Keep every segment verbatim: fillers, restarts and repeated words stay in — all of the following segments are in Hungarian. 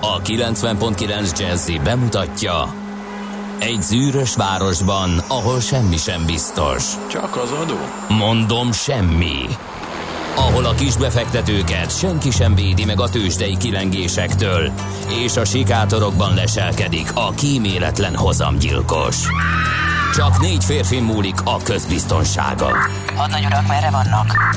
A kilencven pont kilenc Jazzy bemutatja: egy zűrös városban, ahol semmi sem biztos. Csak az adó? Mondom, semmi. Ahol a kisbefektetőket senki sem védi meg a tőzsdei kilengésektől, és a sikátorokban leselkedik a kíméletlen hozamgyilkos. Csak négy férfi múlik a közbiztonsága. Hadnagy urak, merre vannak?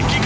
kik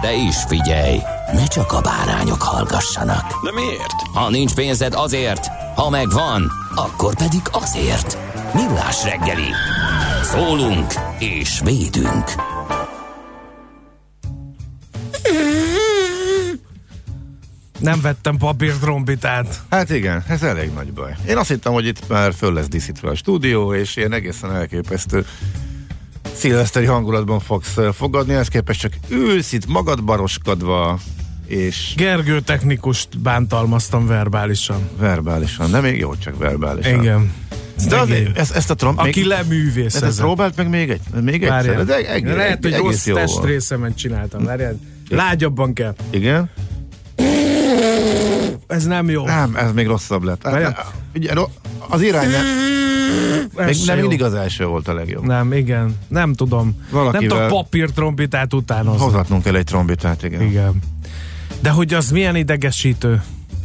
De is figyelj, ne csak a bárányok hallgassanak. De miért? Ha nincs pénzed, azért, ha megvan, akkor pedig azért. Millás reggeli. Szólunk és védünk. Nem vettem papírtrombitát. Hát igen, ez elég nagy baj. Én azt hittem, hogy itt már föl lesz díszítve a stúdió, és én egészen elképesztő szilveszteri hangulatban fogsz fogadni, ezt képest csak ülsz itt magad baroskodva, és... Gergő technikust bántalmaztam verbálisan. Verbálisan, nem még jó, csak verbálisan. Igen. De azért, ezt, ezt a tromb... Aki még... leművész ezen. Próbált meg még, egy, még egyszer. De eg- eg- Lehet, hogy rossz testrészemet csináltam. Várjál. Lágyabban kell. Igen. Ez nem jó. Nem, ez még rosszabb lett. Hát, ugye, az irány... Még nem mindig az első volt a legjobb. Nem, igen. Nem tudom. Valakivel nem tudom papírtrombitát utánozni. Hozatnunk kell egy trombitát, igen. igen. De hogy az milyen idegesítő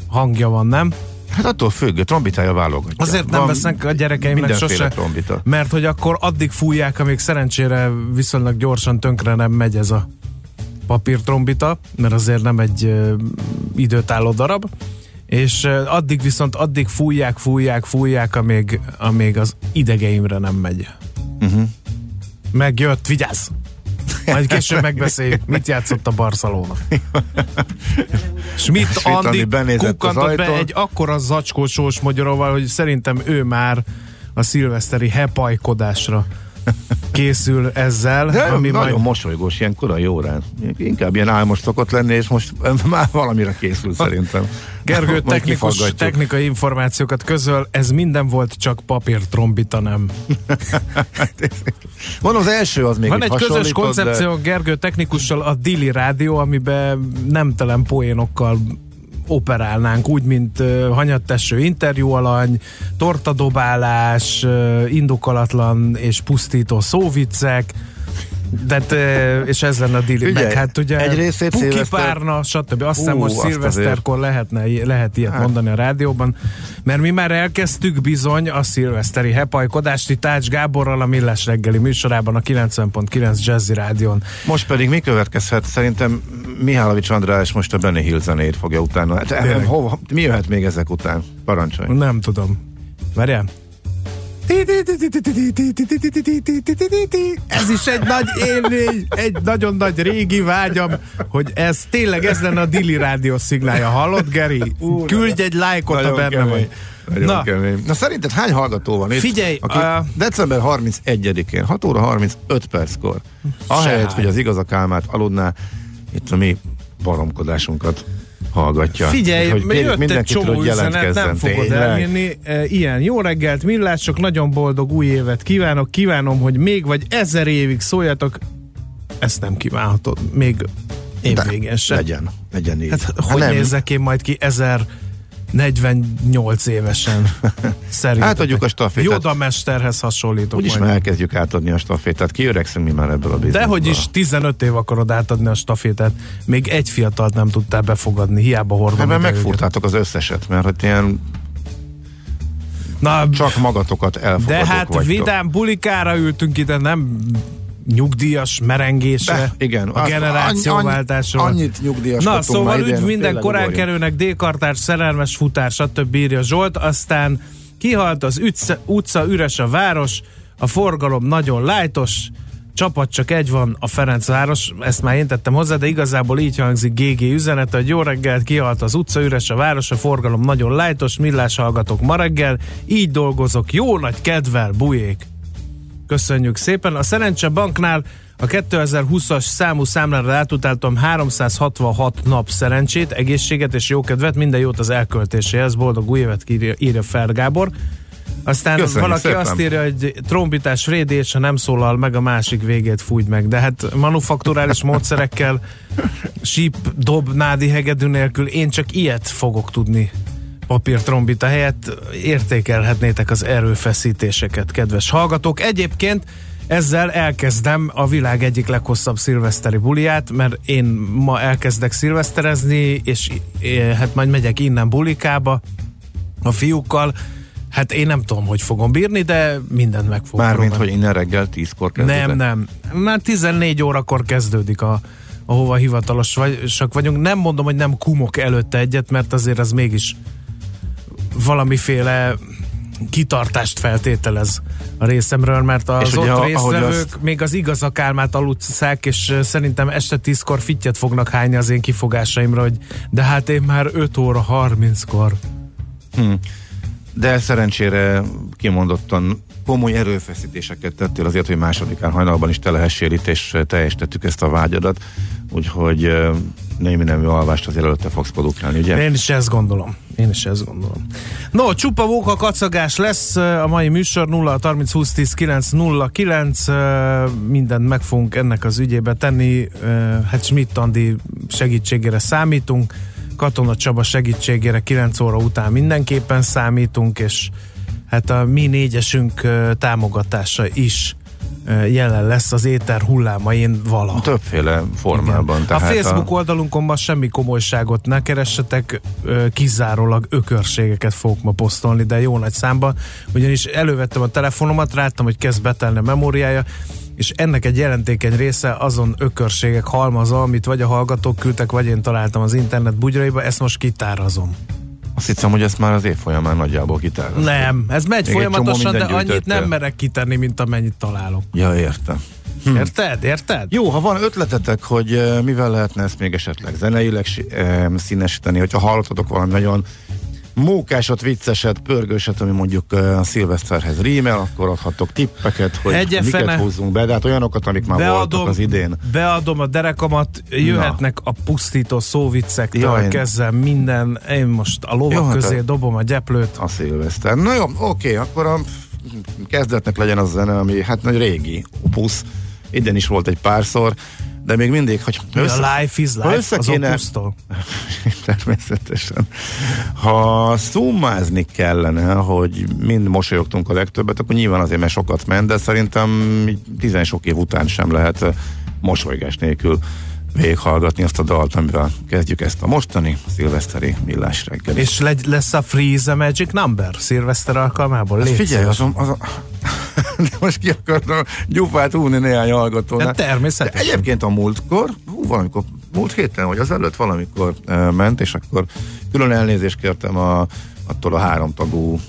hangja van, nem? Hát attól függ, a trombitája válogatja. Azért nem van, vesznek a gyerekeimnek sose trombita. Mert hogy akkor addig fújják, amíg szerencsére viszonylag gyorsan tönkre nem megy ez a papírtrombita, mert azért nem egy uh, időtálló darab. És addig viszont addig fújják, fújják, fújják, amíg, amíg az idegeimre nem megy. Uh-huh. Megjött, vigyázz! Majd később megbeszéljük, mit játszott a Barcelona. Schmidt Andi kukkantott be egy akkora zacskó sósmogyorral, hogy szerintem ő már a szilveszteri hepajkodásra készül ezzel. De ami nagyon majd... mosolygós ilyen korai órán. Inkább ilyen álmos szokott lenni, és most már valamire készül szerintem. Gergő technikus technikai információkat közöl, ez minden volt, csak papírtrombita nem. Van az első, az még van egy közös koncepció de... Gergő technikussal, a Dili Rádió, amiben nemtelen poénokkal operálnánk, úgy, mint uh, hanyatteső interjúalany, tortadobálás, uh, indokolatlan és pusztító szóviccek, de, uh, és ez lenne a Dili. Meg hát ugye pukipárna, stb. Azt hiszem most szilveszterkor lehetne, lehet ilyet hát mondani a rádióban, mert mi már elkezdtük bizony a szilveszteri hepajkodást itt Ács Gáborral a Millás reggeli műsorában a kilencven pont kilenc Jazzy Rádion. Most pedig mi következhet? Szerintem Mihálovics András most a Benny Hill zenét fogja utána. Hát, hova, mi jöhet még ezek után? Parancsolj. Nem tudom. Várjál. Ez is egy nagy élmény, egy nagyon nagy régi vágyam, hogy ez tényleg ez lenne a Dili Rádió szignálja. Hallod, Geri? Küldj egy lájkot, ha benne vagy. Na. Na szerinted hány hallgató van itt? Figyelj! Aki a... december harmincegyedikén, hat óra harmincöt perckor, ahelyett, hogy az igazak álmát aludná, itt a mi baromkodásunkat hallgatja. Figyelj, hogy jött egy csomó üzenet, nem fogod elhinni. Ilyen, jó reggelt, millások, nagyon boldog új évet kívánok, kívánom, hogy még vagy ezer évig szóljatok, ezt nem kívánhatod, még évvégén sem. Legyen, legyen így. Hát, hogy nem nézzek én majd ki ezernegyvennyolc évesen? Szerintetek. Átadjuk a stafétát. Jóda mesterhez hasonlítok. Úgyis már elkezdjük átadni a stafétát. Kiöregszünk mi már ebből a bizniszből. Dehogy is, tizenöt év akarod átadni a stafétát. Még egy fiatalt nem tudtál befogadni. Hiába hordom. Mert megfúrtátok az összeset, mert hogy ilyen... Na, csak magatokat elfogadok. De hát vagytok. Vidám bulikára ültünk ide, nem... nyugdíjas merengésre, de, igen, a generációváltásról. Annyi, annyit nyugdíjaskodtunk. Na, szóval üdv minden korán kerülnek, délkartárs, szerelmes futár, stb. Írja Zsolt, aztán kihalt az utca, utca, üres a város, a forgalom nagyon lájtos, csapat csak egy van, a Ferencváros, ezt már én tettem hozzá, de igazából így hangzik gé gé üzenete, hogy jó reggelt, kihalt az utca, üres a város, a forgalom nagyon lájtos, millás hallgatok ma reggel, így dolgozok, jó nagy kedvel, bujék! Köszönjük szépen! A Szerencse Banknál a kétezer-húszas számú számlára átutáltam háromszázhatvanhat nap szerencsét, egészséget és jókedvet, minden jót az elköltéséhez, boldog új évet írja, írja Ferd Gábor. Aztán köszönjük valaki szépen. Azt írja, hogy trombitás Frédi, és ha nem szólal meg, a másik végét fújt meg. De hát manufakturális módszerekkel, síp, dob, nádi hegedű nélkül én csak ilyet fogok tudni papírtrombita helyett. Értékelhetnétek az erőfeszítéseket, kedves hallgatók. Egyébként ezzel elkezdem a világ egyik leghosszabb szilveszteri buliát, mert én ma elkezdek szilveszterezni, és hát majd megyek innen bulikába a fiúkkal. Hát én nem tudom, hogy fogom bírni, de mindent meg fogom. Mármint, hogy innen reggel tízkor kezdődik. Nem, nem. Már tizennégy órakor kezdődik, a, ahova hivatalosak vagyunk. Nem mondom, hogy nem kumok előtte egyet, mert azért ez mégis valamiféle kitartást feltételez a részemről, mert az ott a, résztvevők azt... még az igazak álmát aludszák, és szerintem este tízkor fittyet fognak hányni az én kifogásaimra, hogy de hát én már öt óra harminckor. Hmm. De szerencsére kimondottan komoly erőfeszítéseket tettél azért, hogy másodikán hajnalban is te lehessél itt, és teljesítettük ezt a vágyadat, úgyhogy némi nemű alvást azért előtte fogsz produkálni, ugye? Én is ezt gondolom. Én is ezt gondolom. No, csupa vóka kacagás lesz a mai műsor, nulla harminc húsz tíz kilenc nulla kilenc, mindent meg fogunk ennek az ügyébe tenni, hát Schmidt Andi segítségére számítunk, Katona Csaba segítségére kilenc óra után mindenképpen számítunk, és hát a mi négyesünk támogatása is jelen lesz az éter hullámain vala. Többféle formában. Tehát a Facebook a... oldalunkon ma semmi komolyságot ne keressetek, kizárólag ökörségeket fogok ma posztolni, de jó nagy számban, ugyanis elővettem a telefonomat, láttam, hogy kezd betelni a memóriája, és ennek egy jelentékeny része azon ökörségek halmaza, amit vagy a hallgatók küldtek, vagy én találtam az internet bugyraiba, ezt most kitárazom. Azt hiszem, hogy ezt már az év folyamán nagyjából kitárazom. Nem, ez megy még folyamatosan, de annyit nem merek kitenni, mint amennyit találok. Ja, értem. Hm. Érted? Érted? Jó, ha van ötletetek, hogy mivel lehetne ezt még esetleg zeneileg színesíteni, hogyha hallottatok valami nagyon mókásat, vicceset, pörgőset, ami mondjuk a szilveszterhez rímel, akkor adhattok tippeket, hogy Egyefene. miket húzzunk be, de hát olyanokat, amik már beadom, voltak az idén. Beadom a derekamat, jöhetnek Na. a pusztító szóviccektől, kezdem minden, én most a lovak jó, közé hát dobom a gyeplőt. A szilveszter. Na jó, oké, akkor a kezdetnek legyen az zene, ami hát nagy régi opusz, idén is volt egy párszor, de még mindig, hogy össze, a life is life, az opusztól. Természetesen. Ha szummázni kellene, hogy mind mosolyogtunk a legtöbbet, akkor nyilván azért, mert sokat ment, de szerintem tizen sok év után sem lehet mosolygás nélkül végighallgatni azt a dalt, amivel kezdjük ezt a mostani szilveszteri millás reggel. És legy, lesz a Freeze the Magic Number szilveszter alkalmából? Hát figyelj, azon, azon de most ki akartam gyufát húni néhány hallgatónál. De természetesen. De egyébként a múltkor, hú, valamikor, múlt héten, vagy az előtt valamikor e, ment, és akkor külön elnézést kértem a, attól a háromtagú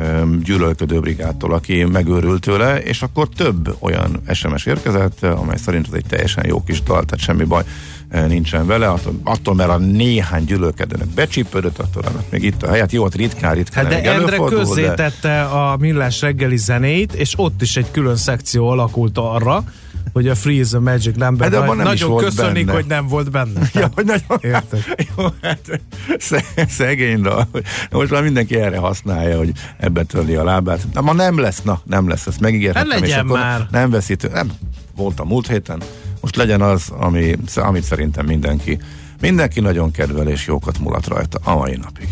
e, gyűlölködő brigádtól, aki megőrült tőle, és akkor több olyan es em es érkezett, amely szerint ez egy teljesen jó kis dal, tehát semmi baj e, nincsen vele, attól, attól mert a néhány gyűlölködőnek becsípődött, attól mert még itt a helyet, jó, ott ritkán, ritkán hát de Endre közzétette de... a millás reggeli zenét, és ott is egy külön szekció alakult arra, hogy a Freeze the Magic Number, de nagyon, nagyon köszönik, benne. Hogy nem volt benne. Ja, hogy nagyon, értek. Jó, hát szegény dal. Most már mindenki erre használja, hogy ebbe törli a lábát. Na, ma nem lesz, na, nem lesz, ezt megígérhetem. Ne legyen már. Nem veszítő, nem, volt a múlt héten, most legyen az, ami, amit szerintem mindenki, mindenki nagyon kedvel, és jókat mulat rajta a mai napig.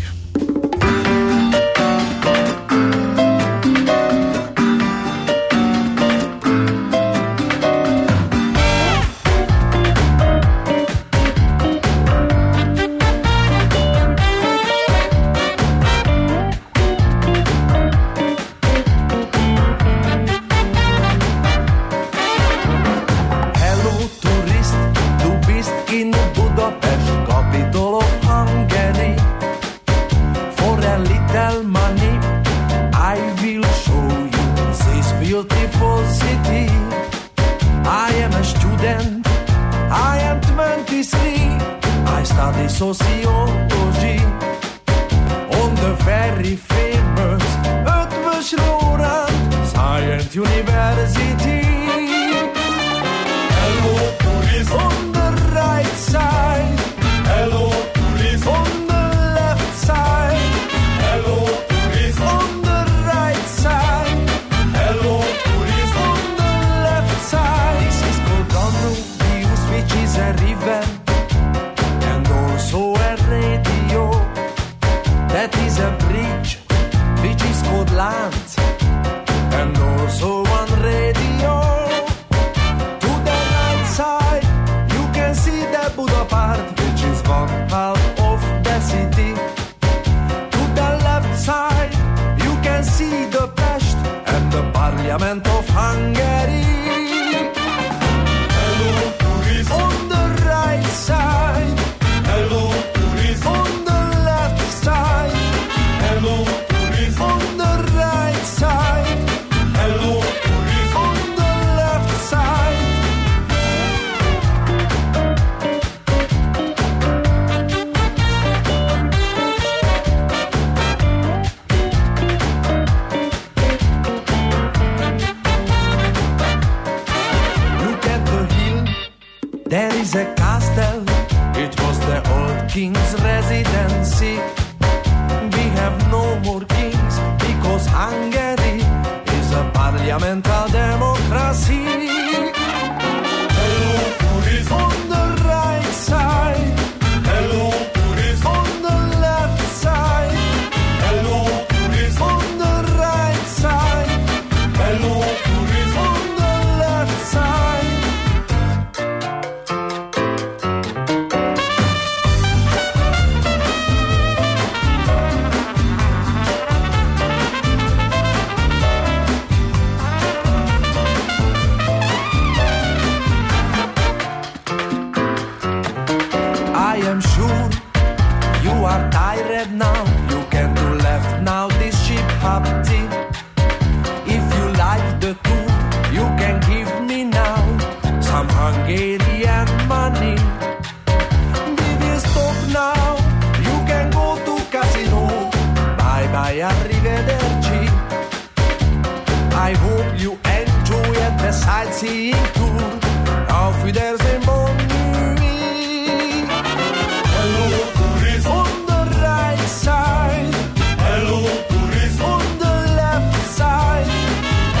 Budapest, Kapitol of Hungary. des sociologies. On the very famous ötvös óra Science University. Hello tourism on the right side. Hello tourism on the left side. Hello tourism on the right side. Hello tourism on the left side. It's called Danube, which is a river, and also a radio that is a bridge, which is called land, and also one radio. To the right side, you can see the Budapest, which is one half of the city. To the left side, you can see the Pest and the Parliament of Hungary. Hello, tourism. On the right side. Hello, tourism. On the left side. Hello, tourism. On the right side. Hello, tourism on the left side. Look at the hill, there is a castle. It was the old king's residency. We have no more kings because Hungary is a parliamental democracy. Hello, tourism. On the right side. Hello, tourism. On the left side. Hello, tourism. On the right side. Hello, tourism. On the left side. Now you can do left. Now this ship happy. If you like the tour, you can give me now some Hungarian money. We will stop now. You can go to casino. Bye bye, arrivederci. I hope you enjoyed the sightseeing tour. Auf Wiedersehen, bon nuit. Hello, tourism. Side. Hello, tourism. On the left side.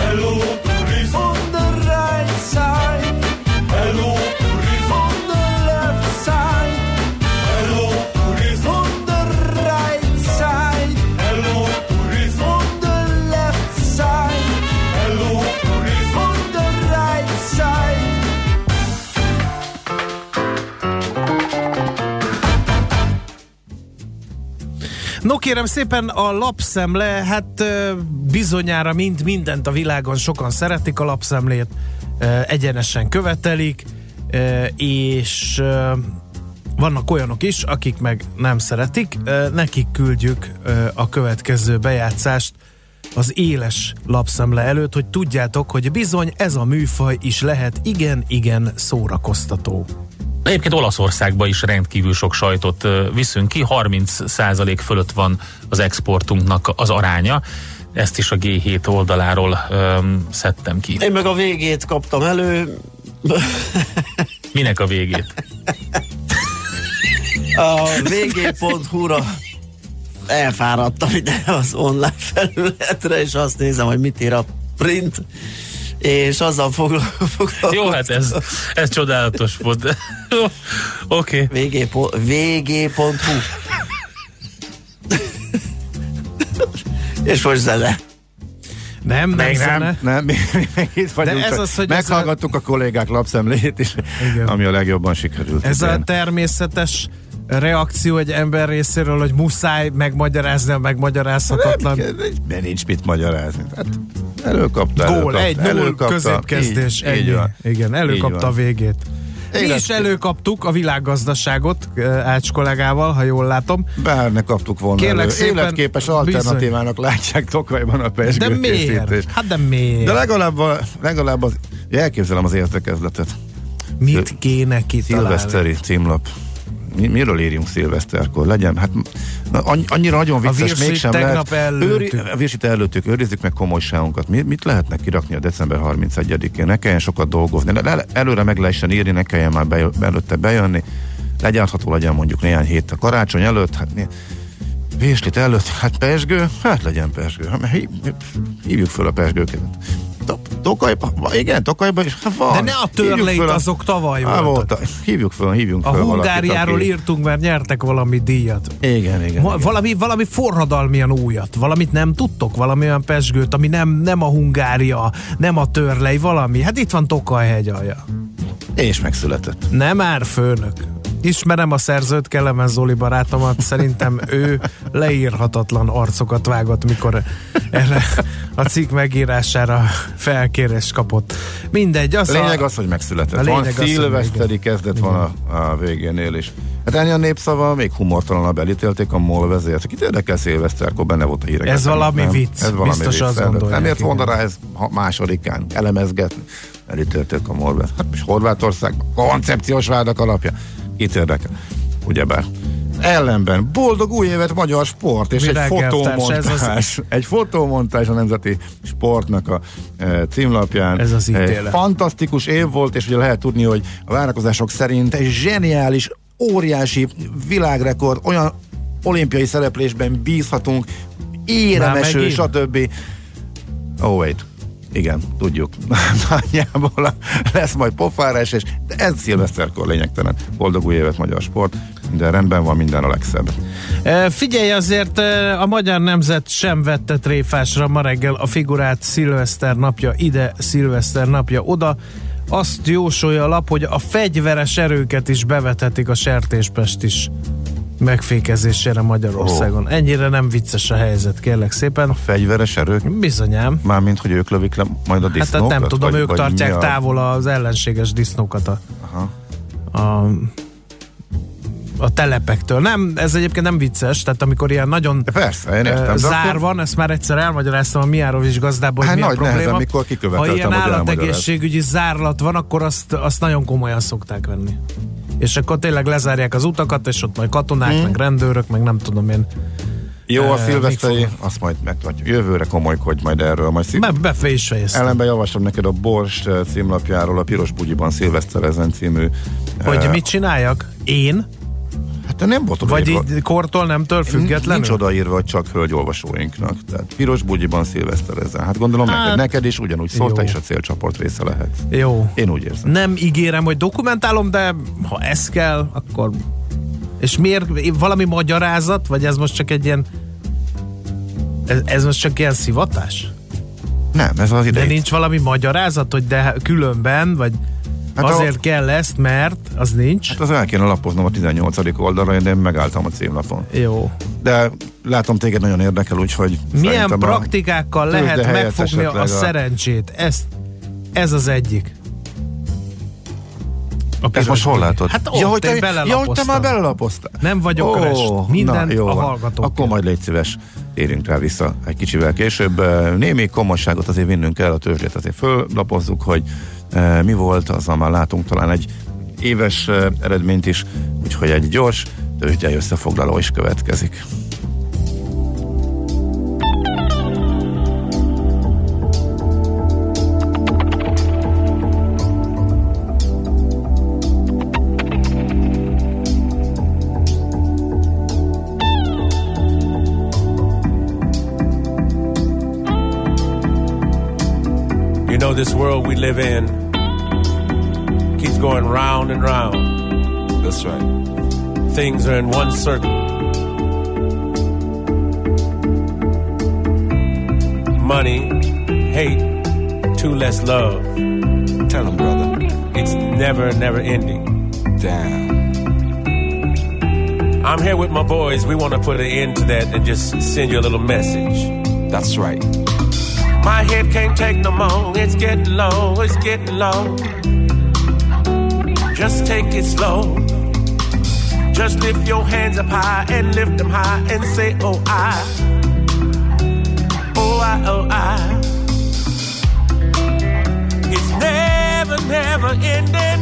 Hello, tourism. On the right side. Hello, tourism. On the left side. Hello, tourism. On the right side. Hello, tourism. On the left side. Hello, tourism. On the right side. No kérem szépen, a lapszemle, hát bizonyára mind mindent a világon sokan szeretik a lapszemlét, egyenesen követelik, és vannak olyanok is, akik meg nem szeretik, nekik küldjük a következő bejátszást az éles lapszemle előtt, hogy tudjátok, hogy bizony ez a műfaj is lehet igen-igen szórakoztató. Egyébként Olaszországban is rendkívül sok sajtot viszünk ki, harminc százalék fölött van az exportunknak az aránya, ezt is a gé hét oldaláról öm, szedtem ki. Én meg a végét kaptam elő. Minek a végét? A vg.hu-ra elfáradtam ide az online felületre, és azt nézem, hogy mit ír a print, és azzal foglalkoztam. Jó, hát ez, ez csodálatos volt. Oké. Okay. vg.hu És most zene. Nem, nem zene. Nem, mi, mi, mi itt vagyunk. Ez az, hogy meghallgattuk a... a kollégák lapszemléjét is, igen, ami a legjobban sikerült. Ez igen, a természetes reakció egy ember részéről, hogy muszáj megmagyarázni a megmagyarázhatatlan. Nem, de nincs mit magyarázni. Hát előkapta, gól, egy null középkezdés. Így, így igen, előkapta a végét. Én Mi is előkaptuk a világgazdaságot Ács kollégával, ha jól látom. Bár ne kaptuk volna elő. Életképes alternatívának látják Tokajban a pezsgőkészítést. Hát de miért? De legalább, legalább az, elképzelem az értekezletet. Mit kéne kitalálni? Szilveszteri címlap. mi, miről írjunk szilveszterkor? Legyen, hát annyira nagyon vicces, mégsem lehet. Előttük. Őri, a virsit előttük, őrizzük meg komolyságunkat. Mi, mit lehetne kirakni a december harmincegyedikén? Ne kelljen sokat dolgozni. Le, előre meg lehessen írni, ne kelljen már bejön, előtte bejönni. Legyártható legyen mondjuk néhány hét a karácsony előtt. Hát né- Véslit előtt, hát pesgő, hát legyen pesgő. Hívjuk föl a pesgőket. Tokajban, igen, Tokajban is van. De ne a törleit, a... azok tavaly voltak. Volt a... Hívjuk föl, hívjunk a föl valakit. A Hungáriáról aki... írtunk, mert nyertek valami díjat. Igen, igen. Ma, igen. Valami, valami forradalmian újat, valamit nem tudtok, valami olyan pesgőt, ami nem, nem a Hungária, nem a törlei, valami. Hát itt van Tokaj hegy alja. És megszületett. Nem már főnök. Ismerem a szerzőt, Kelemen Zoli barátomat, szerintem ő leírhatatlan arcokat vágott, mikor erre a cikk megírására felkérés kapott. Mindegy. Az lényeg a... az, hogy megszületett. A van szilveszteri kezdet igen. Van a, a végénél is. Hát ennyi a Népszava, még humortalanabb elítélték a MOL vezért. Kit érdekel szilveszterkor, benne volt a hírekben. Ez valami nem, vicc. Ez valami biztos vicc, azt gondolják. Nem ért volna rá ez másodikán elemezgetni. Elítélték a MOL vezért. Hát most Horvátország koncepciós vádak alapja. Itt érdekel, ugyebár. Ellenben boldog új évet Magyar Sport, és Mirág egy fotómontás, az... egy fotómontás a Nemzeti Sportnak a e, címlapján. Ez az ítélet. E, fantasztikus év volt, és ugye lehet tudni, hogy a várakozások szerint egy zseniális, óriási világrekord, olyan olimpiai szereplésben bízhatunk, éremeső, stb. Oh, wait. Igen, tudjuk. Nagyjából lesz majd pofára esés, de ez szilveszterkor lényegtelen. Boldog új évet Magyar Sport, de rendben van, minden a legszebb. E, figyelj, azért a magyar nemzet sem vette tréfásra ma reggel a figurát, szilveszter napja ide, szilveszter napja oda. Azt jósolja a lap, hogy a fegyveres erőket is bevethetik a sertéspest is megfékezésére Magyarországon. Oh. Ennyire nem vicces a helyzet, kérlek szépen. A fegyveres erők? Bizonyám. Mármint, hogy ők lövik le majd a disznókat? Hát, hát nem tudom, vagy, ők vagy tartják a... távol az ellenséges disznókat a, a, a telepektől. Nem, ez egyébként nem vicces, tehát amikor ilyen nagyon persze, én értem, zár akkor... van, ezt már egyszer elmagyaráztam a Mihálovics gazdából, hogy hát mi a probléma. Nehezen, ha ilyen állategészségügyi zárlat van, akkor azt, azt nagyon komolyan szokták venni. És akkor tényleg lezárják az utakat, és ott majd katonák, hmm. meg rendőrök, meg nem tudom én. Jó, a szilveszteri, azt majd megtartjuk. Jövőre komolykodj majd erről. Majd szív... Be, befe is fejeztem. Ellenben javaslom neked a Bors címlapjáról, a Piros Bugyiban szilveszterezen című. Hogy uh... mit csináljak? Én? Hát te nem volt odaírva. Vagy így kortól, nemtől függetlenül? Nincs odaírva, hogy csak hölgyolvasóinknak. Tehát Piros Bugyiban szilveszterezen. Hát gondolom hát... neked, neked is ugyanúgy szóltál, és a célcsoport része lehet. Jó. Én úgy érzem. Nem ígérem, hogy dokumentálom, de ha ez kell, akkor... És miért? Valami magyarázat? Vagy ez most csak egy ilyen... Ez, ez most csak ilyen szivatás? Nem, ez az idei. De nincs valami magyarázat, hogy de különben, vagy... Hát azért a... kell ezt, mert az nincs. Hát az el kéne lapoznom a tizennyolcadik oldalra, de én megálltam a címlapon. Jó. De látom, téged nagyon érdekel, úgyhogy... Milyen praktikákkal lehet megfogni a, a szerencsét? Ezt, ez az egyik. Ez most hol látod? Hát ott, ja, hogy te, ja, hogy te már belelapoztál. Nem vagyok oh, rest. Minden na, a hallgatók. Akkor majd légy szíves, érjünk rá vissza egy kicsivel később. Némi komolyságot azért vinnünk el, a tőzsdét azért föllapozzuk, hogy mi volt, azzal már látunk talán egy éves eredményt is, úgyhogy egy gyors tőzsdei összefoglaló is következik. You know this world we live in keeps going round and round. That's right. Things are in one circle. Money, hate, two less love. Tell them, brother. It's never, never ending. Damn. I'm here with my boys. We want to put an end to that and just send you a little message. That's right. My head can't take no more. It's getting low. It's getting low. Just take it slow. Just lift your hands up high and lift them high and say, oh, I. Oh, I, oh, I. It's never, never ending.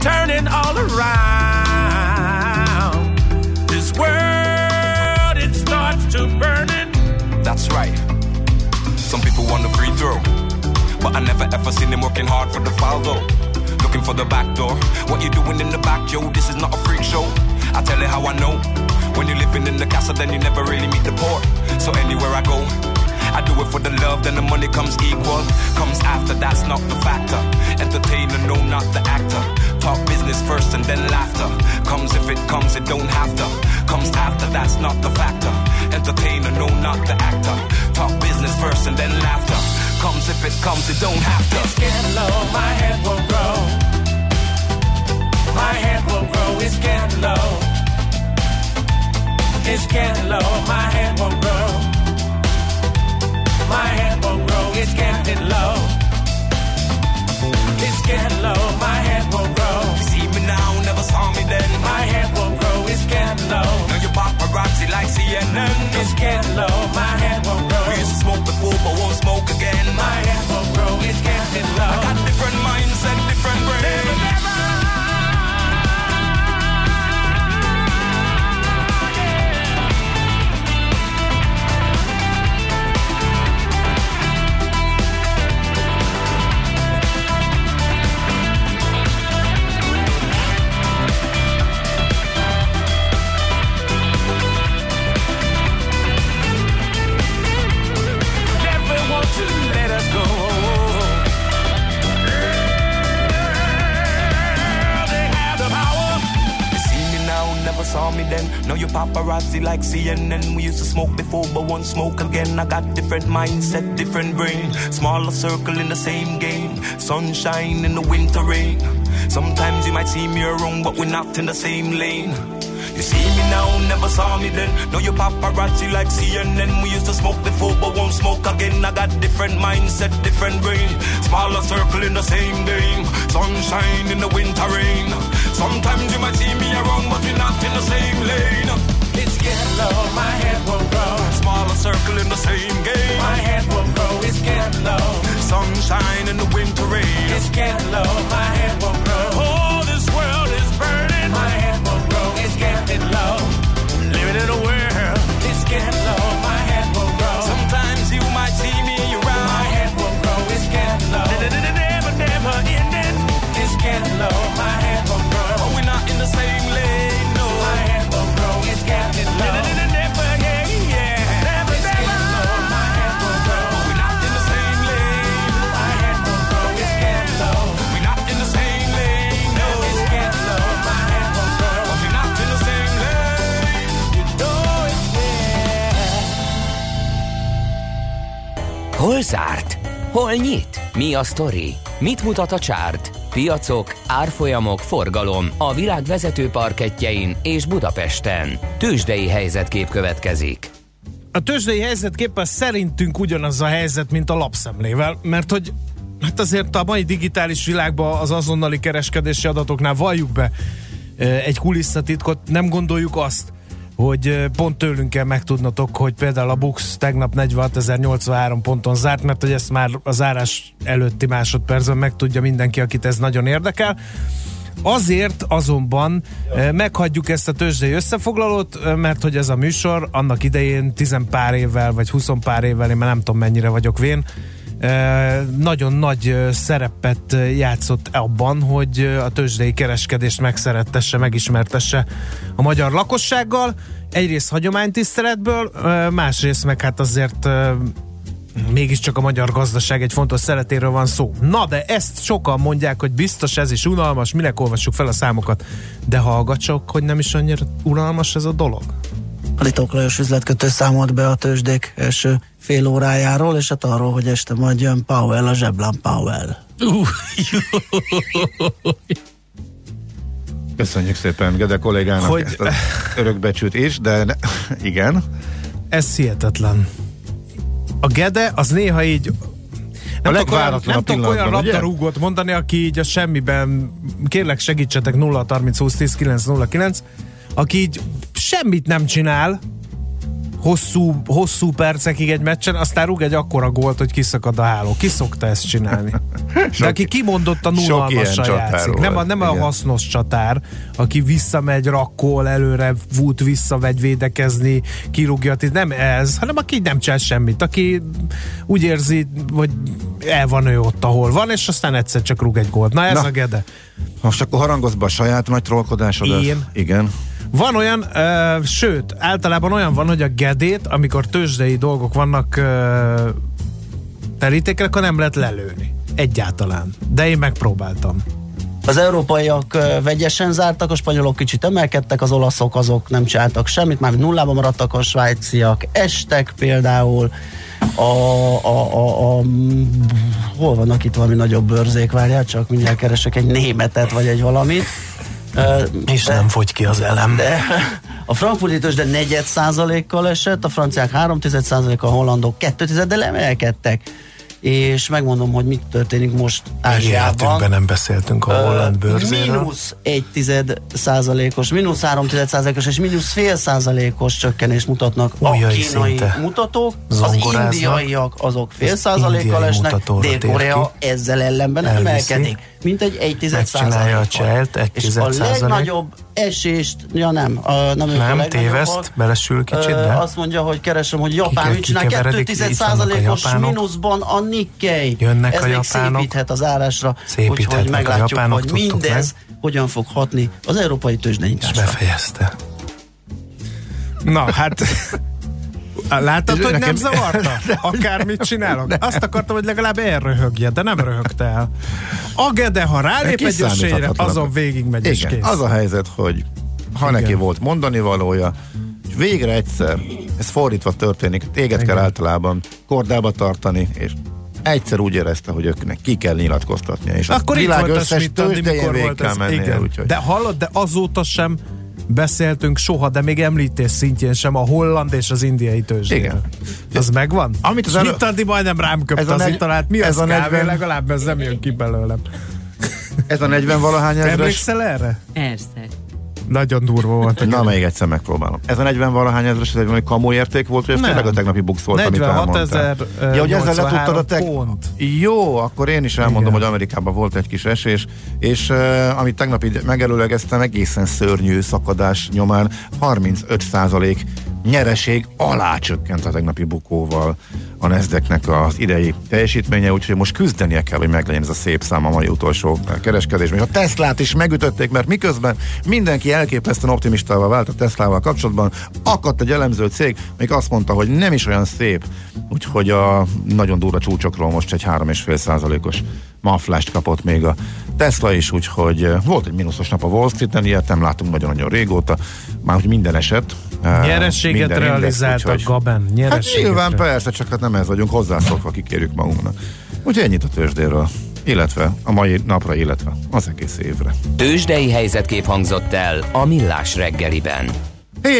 Turn spinning all around this world, it starts to burning. That's right. Some people want the free throw, but I never ever seen them working hard for the foul though. Looking for the back door. What you doing in the back, yo? This is not a freak show. I tell it how I know. When you're living in the castle, then you never really meet the poor. So anywhere I go, I do it for the love, then the money comes equal. Comes after, that's not the factor. Entertainer, no, not the actor. Talk business first and then laughter. Comes if it comes, it don't have to. Comes after, that's not the factor. Entertainer, no, not the actor. Talk business first and then laughter. Comes if it comes, it don't have to. It's getting low, my head will grow. My head will grow, it's getting low. It's getting low, my head will grow. My head won't grow, it's getting low. It's getting low, my head won't grow. You see me now, never saw me then. My head won't grow, it's getting low. Now you're paparazzi like C N N. It's getting low, my head won't grow. We used to smoke before, but won't smoke again. My head won't grow, it's getting low. I got different minds and different brains. Never, never. Saw me then, now you're paparazzi like C N N. We used to smoke before, but won't smoke again. I got different mindset, different brain. Smaller circle in the same game. Sunshine in the winter rain. Sometimes you might see me around, but we're not in the same lane. You see me now, never saw me then. Now you're paparazzi like C N N. We used to smoke before, but won't smoke again. I got different mindset, different brain. Smaller circle in the same game. Sunshine in the winter rain. Sometimes you might see me around, but we're not in the same lane. It's getting low, my head will grow. Smaller circle in the same game. My head will grow, it's getting low. Sunshine in the winter rain. It's getting low, my head will grow. Oh, this world is burning. My head will grow, it's getting low. Living in a world, it's getting low, my head will grow. Sometimes you might see me around. My head will grow, it's getting low. Never, never ending. It's getting low, my head will grow. But we're not in the same lane, no. My head will grow, it's getting low. Hol zárt? Hol nyit? Mi a sztori? Mit mutat a csárt? Piacok, árfolyamok, forgalom a világ vezető parkettjein és Budapesten. Tőzsdei helyzetkép következik. A tőzsdei helyzetképpen szerintünk ugyanaz a helyzet, mint a lapszemlével, mert hogy hát azért a mai digitális világban az azonnali kereskedési adatoknál valljuk be egy kulisszatitkot, nem gondoljuk azt, hogy pont tőlünk kell megtudnatok, hogy például a BUX tegnap negyvenhatezer-nyolcvanhárom ponton zárt, mert hogy ezt már a zárás előtti másodpercben megtudja mindenki, akit ez nagyon érdekel. Azért azonban ja. meghagyjuk ezt a tőzsdei összefoglalót, mert hogy ez a műsor annak idején tizenpár évvel, vagy huszonpár évvel, én már nem tudom mennyire vagyok vén, nagyon nagy szerepet játszott abban, hogy a tőzsdei kereskedést megszerettesse, megismertesse a magyar lakossággal. Egyrészt hagyománytiszteletből, másrészt meg hát azért mégiscsak a magyar gazdaság egy fontos szeletéről van szó. Na de ezt sokan mondják, hogy biztos ez is unalmas, minek olvassuk fel a számokat. De hallgatsok, hogy nem is annyira unalmas ez a dolog. Litók Lajos üzletkötő számolt be a tőzsdék első fél órájáról, és hát arról, hogy este majd jön Powell, a zseblán Powell. Uh, Köszönjük szépen Gede kollégának hogy... ezt az örökbecsült is, de ne... igen. Ez hihetetlen. A Gede az néha így nem a legváratlanabb pillanatban, olyan labdarúgót mondani, aki így a semmiben, kérlek segítsetek nulla harminc húsz tíz kilenc nulla kilenc, aki így semmit nem csinál, hosszú, hosszú percekig egy meccsen, aztán rúg egy akkora gólt, hogy kiszakad a háló. Ki szokta ezt csinálni? De aki kimondottan unalmasan játszik. Nem a, nem a hasznos csatár, aki visszamegy, rakkol, előre vút, visszamegy védekezni, kirúgja, nem ez, hanem aki nem csinál semmit. Aki úgy érzi, hogy el van ő ott, ahol van, és aztán egyszer csak rúg egy gólt. Na ez Na. a Gede. Most akkor harangozz be a saját nagy trollkodásodat. Én? Igen. Van olyan, ö, sőt, általában olyan van, hogy a Gedét, amikor tőzsdei dolgok vannak ö, terítékre, akkor nem lehet lelőni. Egyáltalán. De én megpróbáltam. Az európaiak ö, vegyesen zártak, a spanyolok kicsit emelkedtek, az olaszok azok nem csináltak semmit, már nullában maradtak, a svájciak estek például, a, a, a, a hol vannak itt valami nagyobb bőrzék, várjál csak, mindjárt keresek egy németet, vagy egy valamit. Uh, és de, nem fogy ki az elem. De, a frankfurti tőzsde negyed százalékkal esett, a franciák három tized százalékkal, a hollandok kettő tized, de lemelkedtek. És megmondom, hogy mit történik most Ázsiában. Életünkben nem beszéltünk a holland bőrzéről. Mínusz egy tized százalékos, mínusz három tized százalékos és mínusz fél százalékos csökkenést mutatnak Újjai a kínai szinte. Mutatók. Az indiaiak azok fél százalékkal esnek, Dél-Korea ezzel ellenben emelkedik. Mint egy egy tized százalékkal. És a legnagyobb esést, ja nem, a, nem, nem téveszt, belesül kicsit, de azt mondja, hogy keresem, hogy Japán mit csinál, kettő tized százalékos mínuszban a Nikkei. Jönnek ez a még szépíthet az árásra, úgyhogy meglátjuk, hogy mindez meg. Hogyan fog hatni az európai tőzsdeindásra. És befejezte. Na, hát látod, hogy nem zavarta? Akármit csinálok. Azt akartam, hogy legalább elröhögje, de nem röhögte el. A Gede, ha rálép egy ösényre, azon végigmegy és kész. Az a helyzet, hogy ha igen. neki volt mondani valója, végre egyszer, ez fordítva történik, téged igen. kell általában kordába tartani, és egyszer úgy érezte, hogy őknek ki kell nyilatkoztatnia, és akkor a világ összes tőzsdején végig kell mennie. De hallod, de azóta sem beszéltünk soha, de még említés szintjén sem a holland és az indiai tőzsdéről. Igen. Az megvan? Amit az Schmidt Andi majdnem rám köpte az italát. Mi az kávé? Legalább ez nem jön ki belőlem. Ez a negyven valahány ezres... Emlékszel erre? Persze. Nagyon durva volt. Na, még egyszer megpróbálom. Ez a negyven valahány ezres, ez egy kamu érték volt, hogy ez tényleg a tegnapi buksz volt, amit elmondtál. negyvenhat ezer nyolcvanhárom pont. Jó, akkor én is elmondom, igen. hogy Amerikában volt egy kis esés, és uh, amit tegnap így megelőlegeztem, egészen szörnyű szakadás nyomán harmincöt százalék nyereség alá csökkent a tegnapi bukóval a Nasdaqnek az idei teljesítménye, úgyhogy most küzdenie kell, hogy meglegyen ez a szép szám a mai utolsó kereskedésben. A Teslát is megütötték, mert miközben mindenki elképesztően optimistával vált a Teslával kapcsolatban, akadt egy elemző cég, még azt mondta, hogy nem is olyan szép, úgyhogy a nagyon durva csúcsokról most egy három egész öt százalékos maflást kapott még a Tesla is, úgyhogy volt egy mínuszos nap a Wall Street-en, ilyet nem látunk nagyon-nagyon régóta, már hogy minden esett. Nyerességet minden realizált index, úgyhogy, a Gaben. Nyerességet hát nyilván rá. Persze, csak hát nem ez vagyunk hozzászokva, kikérjük magunknak. Úgyhogy ennyit a tőzsdéről, illetve a mai napra, illetve az egész évre. Tőzsdei helyzetkép hangzott el a Millás reggeliben.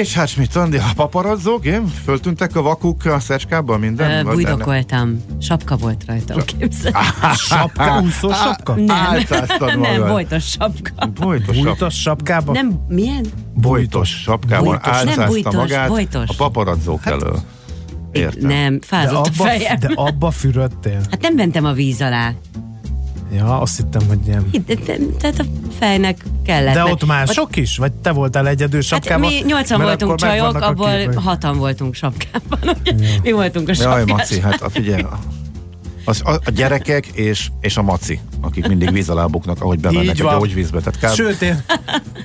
És hát Schmidt Andi, a paparazzók, én? Föltűntek a vakuk a szecskában, minden? Ö, bújdokoltam. Sapka volt rajta. Ah, sapka? Úszó sapka? Nem. Nem, bojtos sapka. Bojtos, bojtos sapkában? Nem, milyen? Bojtos sapkában álcázta magát bojtos. A paparazzók hát, elől. Értem. Nem, fázott de abba, a fejem. De abba fürödtél? Hát nem mentem a víz alá. Ja, azt hittem, hogy nem. Tehát a fejnek kellett. De ott mások is? Vagy te voltál egyedül sapkában? Hát mi nyolcan voltunk csajok, abból hatan voltunk sapkában. Mi voltunk a sapkában. Jaj, Maci, hát a figyelj. A gyerekek és, és a Maci, akik mindig víz alá buknak, ahogy bemennek egy gyógyvízbe. Kár... Sőt, én,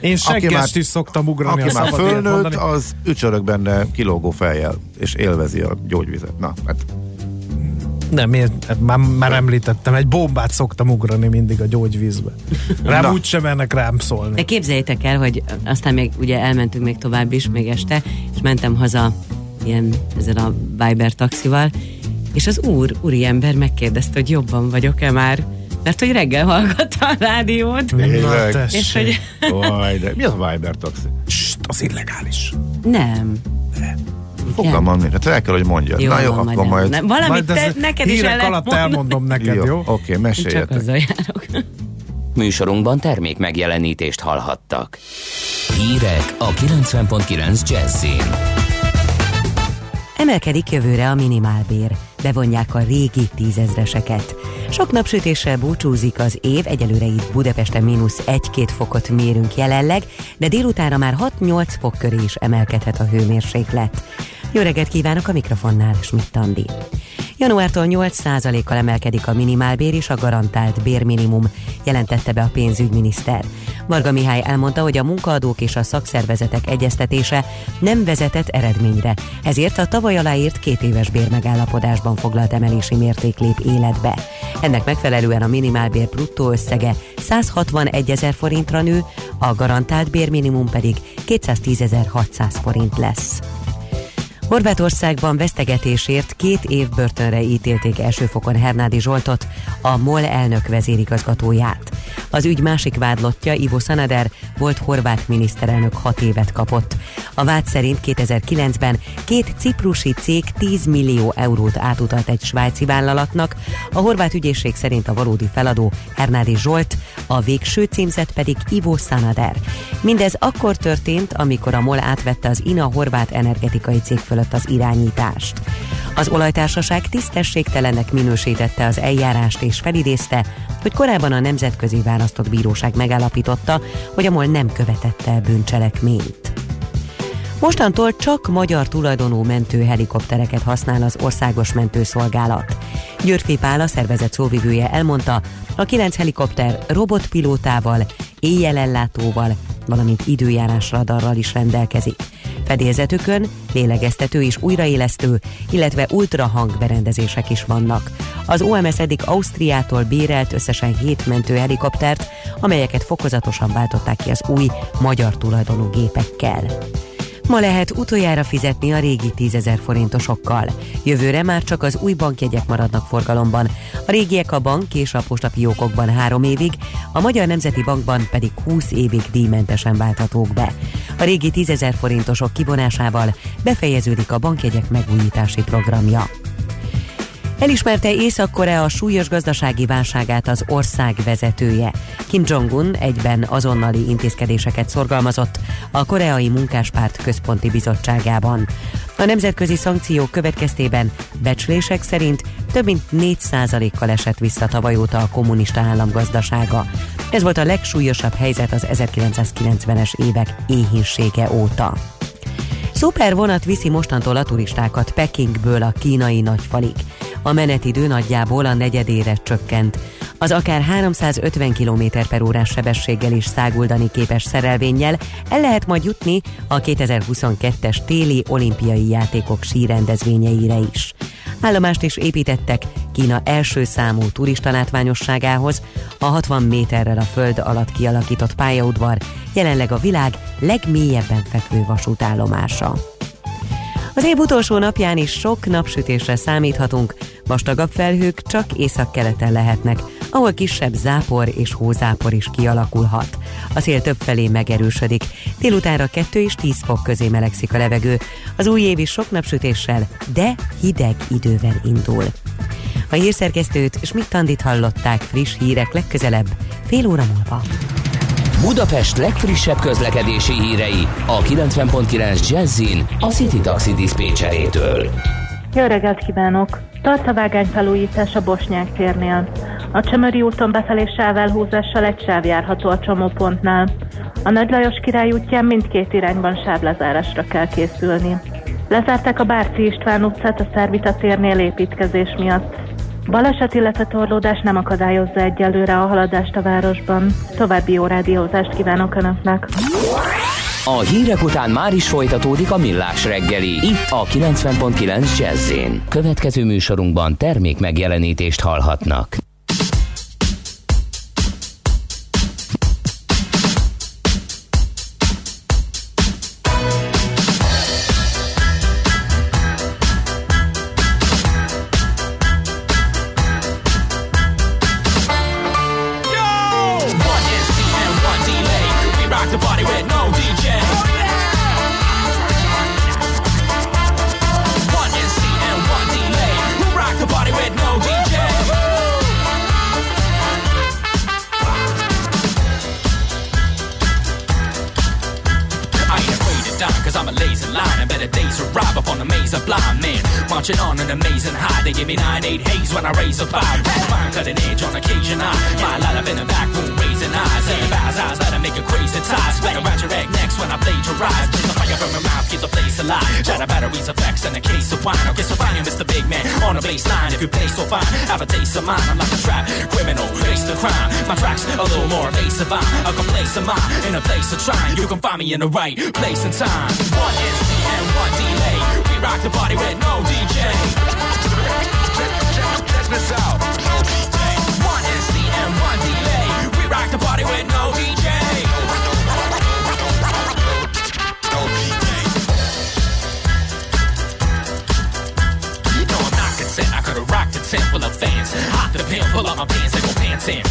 én seggest is szoktam ugrani. Aki már fölnőtt, az ücsörök benne kilógó fejjel, és élvezi a gyógyvizet. Na, hát... Nem, én már, már említettem, egy bombát szoktam ugrani mindig a gyógyvízbe. Rám úgy sem mernek rám szólni. De képzeljétek el, hogy aztán még ugye elmentünk még tovább is, még este, és mentem haza ilyen ezzel a Viber taxival, és az úr, úriember megkérdezte, hogy jobban vagyok-e már, mert hogy reggel hallgattam a rádiót. És hogy... Oaj, de mi az a Viber taxi? Sst, az illegális. Nem. Nem. Fogalmam nincs, hát el kell, hogy mondjad. Jó, na jó, van, akkor majd... majd valamit te, neked is el alatt elmondom neked, jó? jó? Oké, okay, meséljetek. Csak azzal járok. Műsorunkban termék megjelenítést hallhattak. Hírek a kilencven pont kilenc Jazzin. Emelkedik jövőre a minimálbér, bevonják a régi tízezreseket. Sok napsütéssel búcsúzik az év, egyelőre itt Budapesten mínusz egy-két fokot mérünk jelenleg, de délutánra már hat-nyolc fok köré is emelkedhet a hőmérséklet. Jó reggelt kívánok, a mikrofonnál Schmidt Andi. Januártól nyolc százalékkal emelkedik a minimálbér és a garantált bérminimum, jelentette be a pénzügyminiszter. Varga Mihály elmondta, hogy a munkaadók és a szakszervezetek egyeztetése nem vezetett eredményre, ezért a tavaly aláírt két éves bérmegállapodásban foglalt emelési mérték lép életbe. Ennek megfelelően a minimálbér bruttó összege száz hatvanegy ezer forintra nő, a garantált bérminimum pedig kétszáztízezer-hatszáz forint lesz. Horvátországban vesztegetésért két év börtönre ítélték elsőfokon Hernádi Zsoltot, a MOL elnök vezérigazgatóját. Az ügy másik vádlottja, Ivo Sanader, volt horvát miniszterelnök, hat évet kapott. A vád szerint kétezer-kilencben két ciprusi cég tíz millió eurót átutalt egy svájci vállalatnak, a horvát ügyészség szerint a valódi feladó Hernádi Zsolt, a végső címzett pedig Ivo Sanader. Mindez akkor történt, amikor a MOL átvette az INA horvát energetikai cég fölött az irányítást. Az olajtársaság tisztességtelennek minősítette az eljárást és felidézte, hogy korábban a Nemzetközi Választott Bíróság megállapította, hogy a MOL nem követett el bűncselekményt. Mostantól csak magyar tulajdonú mentőhelikoptereket használ az Országos Mentőszolgálat. Györfi Pál, a szervezet szóvivője elmondta, a kilenc helikopter robotpilótával, éjjelenlátóval, valamint időjárásradarral is rendelkezik. Fedélzetükön lélegeztető és újraélesztő, illetve ultrahangberendezések is vannak. Az o em es eddig Ausztriától bérelt összesen hét mentőhelikoptert, amelyeket fokozatosan váltották ki az új magyar tulajdonú gépekkel. Ma lehet utoljára fizetni a régi tízezer forintosokkal. Jövőre már csak az új bankjegyek maradnak forgalomban. A régiek a bank és a postafiókokban három évig, a Magyar Nemzeti Bankban pedig húsz évig díjmentesen válthatók be. A régi tízezer forintosok kivonásával befejeződik a bankjegyek megújítási programja. Elismerte Észak-Korea a súlyos gazdasági válságát az ország vezetője. Kim Jong-un egyben azonnali intézkedéseket szorgalmazott a Koreai Munkáspárt Központi Bizottságában. A nemzetközi szankciók következtében becslések szerint több mint négy százalékkal esett vissza tavaly óta a kommunista állam gazdasága. Ez volt a legsúlyosabb helyzet az ezerkilencszázkilencvenes évek éhínsége óta. Szupervonat viszi mostantól a turistákat Pekingből a kínai nagyfalig. A menetidő nagyjából a negyedére csökkent. Az akár háromszázötven kilométer per órás sebességgel is száguldani képes szerelvénnyel el lehet majd jutni a kétezer-huszonkettes téli olimpiai játékok sírendezvényeire is. Állomást is építettek Kína első számú turista látványosságához, a hatvan méterrel a föld alatt kialakított pályaudvar jelenleg a világ legmélyebben fekvő vasútállomása. Az év utolsó napján is sok napsütésre számíthatunk, vastagabb felhők csak északkeleten lehetnek, ahol kisebb zápor és hózápor is kialakulhat. A szél többfelé megerősödik, délutánra kettő és tíz fok közé melegszik a levegő. Az új év is sok napsütéssel, de hideg idővel indul. A hírszerkesztőt, Schmidt Andit hallották, friss hírek legközelebb, fél óra múlva. Budapest legfrissebb közlekedési hírei a kilencven pont kilenc Jazzin a City Taxi diszpécserétől. Jó reggelt kívánok! Tart a vágány felújítás a Bosnyák térnél. A Csömöri úton befelé sávelhúzással egy sáv járható a csomópontnál. A Nagy Lajos Király útján mindkét irányban sávlezárásra kell készülni. Lezárták a Bárczy István utcát a Szervita térnél építkezés miatt. Baleset, illetve torlódás nem akadályozza egyelőre a haladást a városban. További jó rádiózást kívánok Önöknek! A hírek után már is folytatódik a Millás reggeli, itt a kilencven pont kilenc Jazz-én. Következő műsorunkban termék megjelenítést hallhatnak. I'm a laser line and better days arrive upon a maze of blind men. Marching on an amazing high, they give me nine eight haze when I raise a five. Fine cutting edge on occasion, I my light up in the back room raising eyes. Everybody's eyes better make a crazy tie. Splatter around your egg next when I plagiarize. Put the fire from my mouth, keep the place alive. Shatter batteries, effects, and a case of wine. I'll get some volume, Mister Big Man, on the baseline. If you play so fine, have a taste of mine. I'm like a trap criminal, face the crime. My tracks a little more evasive. I'm a complacent mind in a place of trying. You can find me in the right place and time. One M C and one D J. We rock the party with no D J. Check this out. No D J. One M C and one D J. We rock the party with no D J. No D J. You know I'm not content. I could've rocked a tent full of fans. Hot the pimp, pull up my pants and go pants in.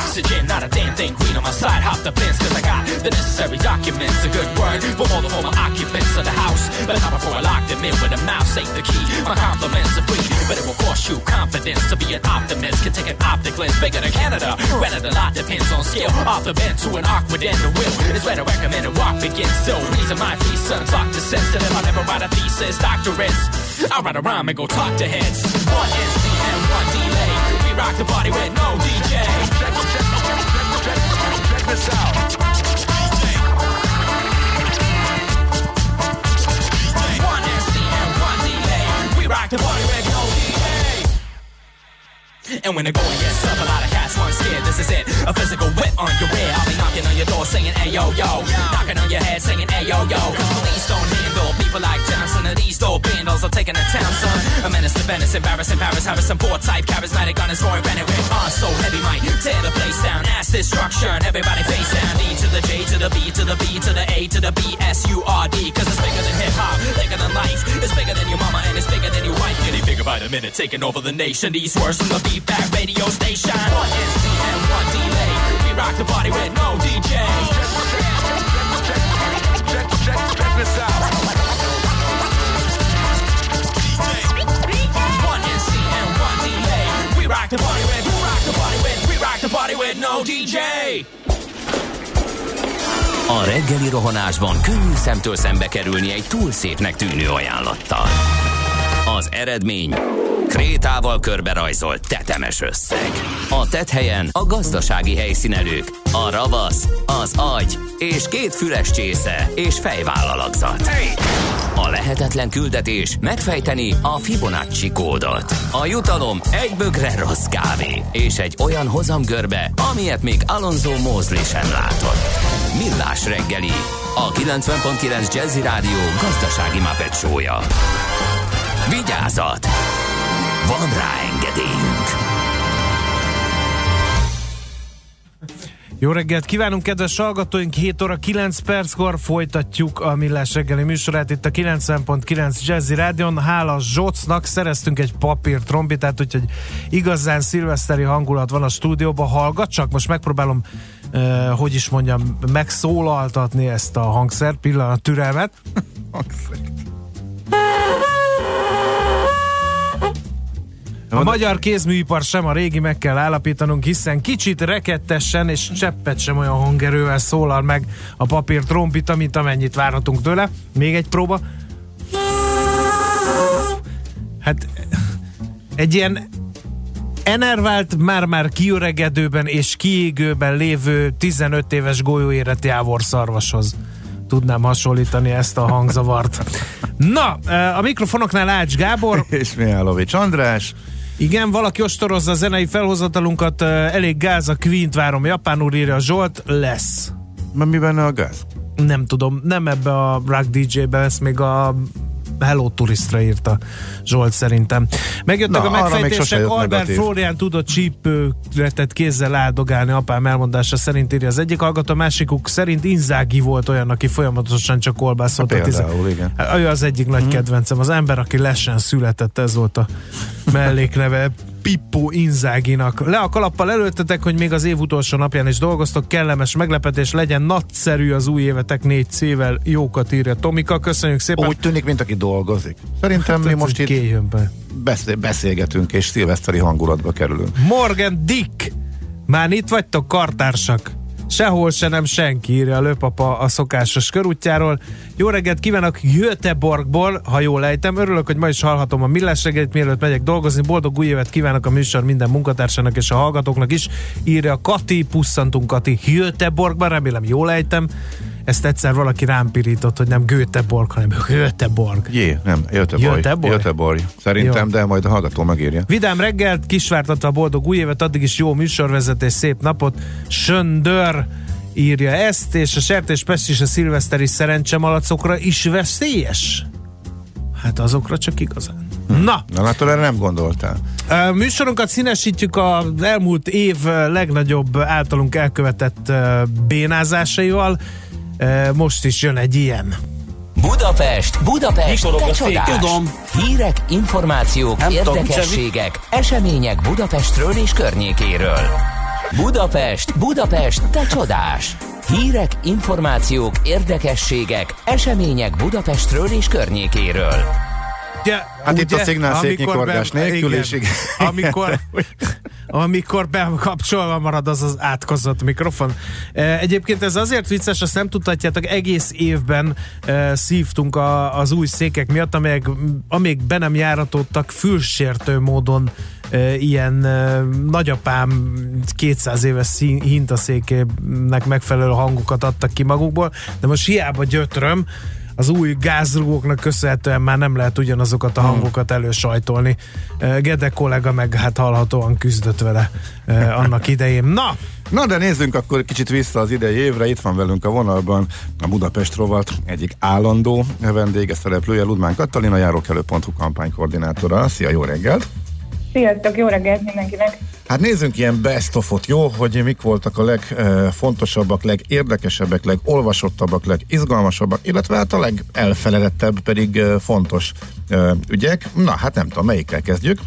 Oxygen, not a damn thing. Green on my side, hop the fence, cause I got the necessary documents. A good word for all the former occupants of the house. But not before I lock them in with a mouse, ain't the key. My compliments are free, but it will cost you confidence to be an optimist. Can take an optic lens bigger than Canada. Rather the lot depends on skill. Off the bend to an awkward end of will. It's where the recommended walk begins. So reason my three sons talk to sense. And if I never write a thesis, doctorates, I'll write a rhyme and go talk to heads. One M C and one D-Lay. We rock the party with no D J. Check, check, check, check, check, check this out. One S C and one D A. We rock the party with no D A. And when the going gets tough, a lot of cats weren't scared. This is it, a physical whip on your rear. I'll be knocking on your door saying, ayo, yo. Knocking on your head saying, ayo, yo. Cause police don't handle people like Johnson. Or these dope bandals are taking a town, son. A menace to Venice, embarrassing Paris. Harrison Ford type, charismatic on his Roy Renner. On so heavy, might tear the place down. Ass destruction, everybody face down. E to the J to the B to the B to the A to the B S U R D. Cause it's bigger than hip-hop, bigger than life. It's bigger than your mama and it's bigger than your wife. Getting bigger by the minute, taking over the nation. These words from the beatback radio station. One M C and one D-Lay. We rock the party with no D J. Check, check, check, check this out. We rock the party with, we rock the party with, we rock the party with no D J. A reggeli rohanásban könnyű szemtől szembe kerülni egy túl szépnek tűnő ajánlattal. Az eredmény krétával körberajzolt tetemes összeg. A tetthelyen a gazdasági helyszínelők, a ravasz, az agy és két füles csésze és fejvállalakzat. Hey! A lehetetlen küldetés megfejteni a Fibonacci kódot. A jutalom egy bögre rossz kávé és egy olyan hozamgörbe, amilyet még Alonso Mosley sem látott. Millás reggeli, a kilencven pont kilenc Jazzy Rádió gazdasági Muppet show-ja. Vigyázat! Van rá engedélyünk! Jó reggelt kívánunk, kedves hallgatóink! hét óra kilenc perckor folytatjuk a Millás reggeli műsorát itt a kilencven pont kilenc Jazzy Rádion. Hála Zsocnak szereztünk egy papír trombitát, úgyhogy igazán szilveszteri hangulat van a stúdióban. Hallgat csak, most megpróbálom, eh, hogy is mondjam, megszólaltatni ezt a hangszer. Pillanat, türelmet. A magyar kézműipar sem a régi, meg kell állapítanunk, hiszen kicsit rekettesen és cseppet sem olyan hangerővel szólal meg a papír trombita, mint amennyit várhatunk tőle. Még egy próba. Hát egy ilyen enervált, már-már kiüregedőben és kiégőben lévő tizenöt éves golyóérett jávorszarvashoz tudnám hasonlítani ezt a hangzavart. Na, a mikrofonoknál Ács Gábor és Mihálovics András. Igen, valaki ostorozza a zenei felhozatalunkat, elég gáz a Queen-t várom, japánul írja a Zsolt, lesz. Mert mi benne a gáz? Nem tudom, nem ebbe a Rock dé jé-be, ezt még a Hello Turistra írta Zsolt szerintem. Megjöttek na, a megfejtések, Albert meg Flórián tudott csípőretet kézzel áldogálni, apám elmondása szerint írja az egyik hallgató, a másikuk szerint Inzági volt olyan, aki folyamatosan csak kolbászolt. Például, igen. Ő az egyik nagy hmm. kedvencem, az ember, aki lesen született, ez volt a mellékneve Pippo Inzáginak. Le a kalappal előttetek, hogy még az év utolsó napján is dolgoztok, kellemes meglepetés legyen, nagyszerű az új évetek négy C-vel, jókat írja Tomika, köszönjük szépen. Úgy tűnik, mint aki dolgozik. Szerintem hát, mi most itt beszél, beszélgetünk és szilveszteri hangulatba kerülünk. Morgan Dick! Már itt vagytok, kartársak? Sehol se nem senki, írja a Lőpapa a szokásos körútjáról. Jó reggelt kívánok Göteborgból, ha jól ejtem. Örülök, hogy ma is hallhatom a Millás reggelit, mielőtt megyek dolgozni. Boldog új évet kívánok a műsor minden munkatársának és a hallgatóknak is, írja a Kati. Pusszantunk Kati Göteborgban, remélem jól ejtem. Ezt egyszer valaki rám pirított, hogy nem Göteborg, hanem Göteborg. Jé, nem, Göteborg. Göteborg. Szerintem, jó. De majd a hallgató megírja. Vidám reggelt, kisvártatva a boldog új évet, addig is jó műsorvezetés, szép napot. Söndör írja ezt, és a sertéspest is a szilveszteri szerencsemalacokra is veszélyes. Hát azokra csak igazán. Hm. Na, Na hát erre nem gondoltál. A műsorunkat színesítjük az elmúlt év legnagyobb általunk elkövetett bénázásaival. Most is jön egy ilyen. Budapest, Budapest, te csodás! Tudom. Hírek, információk, nem érdekességek, tudom, események Budapestről és környékéről. Budapest, Budapest, te csodás! Hírek, információk, érdekességek, események Budapestről és környékéről. Ugye, hát ugye, itt a szignálszéknyi korgás nélkül is, igen. Amikor, amikor bekapcsolva marad az az átkozott mikrofon. Egyébként ez azért vicces, azt nem tudhatjátok, egész évben szívtunk a, az új székek miatt, amelyek, amíg be nem járatottak fülsértő módon ilyen nagyapám kétszáz éves hintaszékének megfelelő hangokat adtak ki magukból, de most hiába gyötröm, az új gázrugóknak köszönhetően már nem lehet ugyanazokat a hangokat elősajtolni. Gede kollega meg hát hallhatóan küzdött vele annak idején. Na! Na, de nézzünk akkor kicsit vissza az idei évre. Itt van velünk a vonalban a Budapest rovat egyik állandó vendége, szereplője, Ludmán Katalin, a járókelő pont hu kampánykoordinátora. Szia, jó reggelt! Sziasztok, jó reggelt mindenkinek! Hát nézzünk ilyen best of-ot, jó? Hogy mik voltak a legfontosabbak, legérdekesebbek, legolvasottabbak, legizgalmasabbak, illetve hát a legelfelelettebb pedig fontos ügyek. Na, hát nem tudom, melyikkel kezdjük?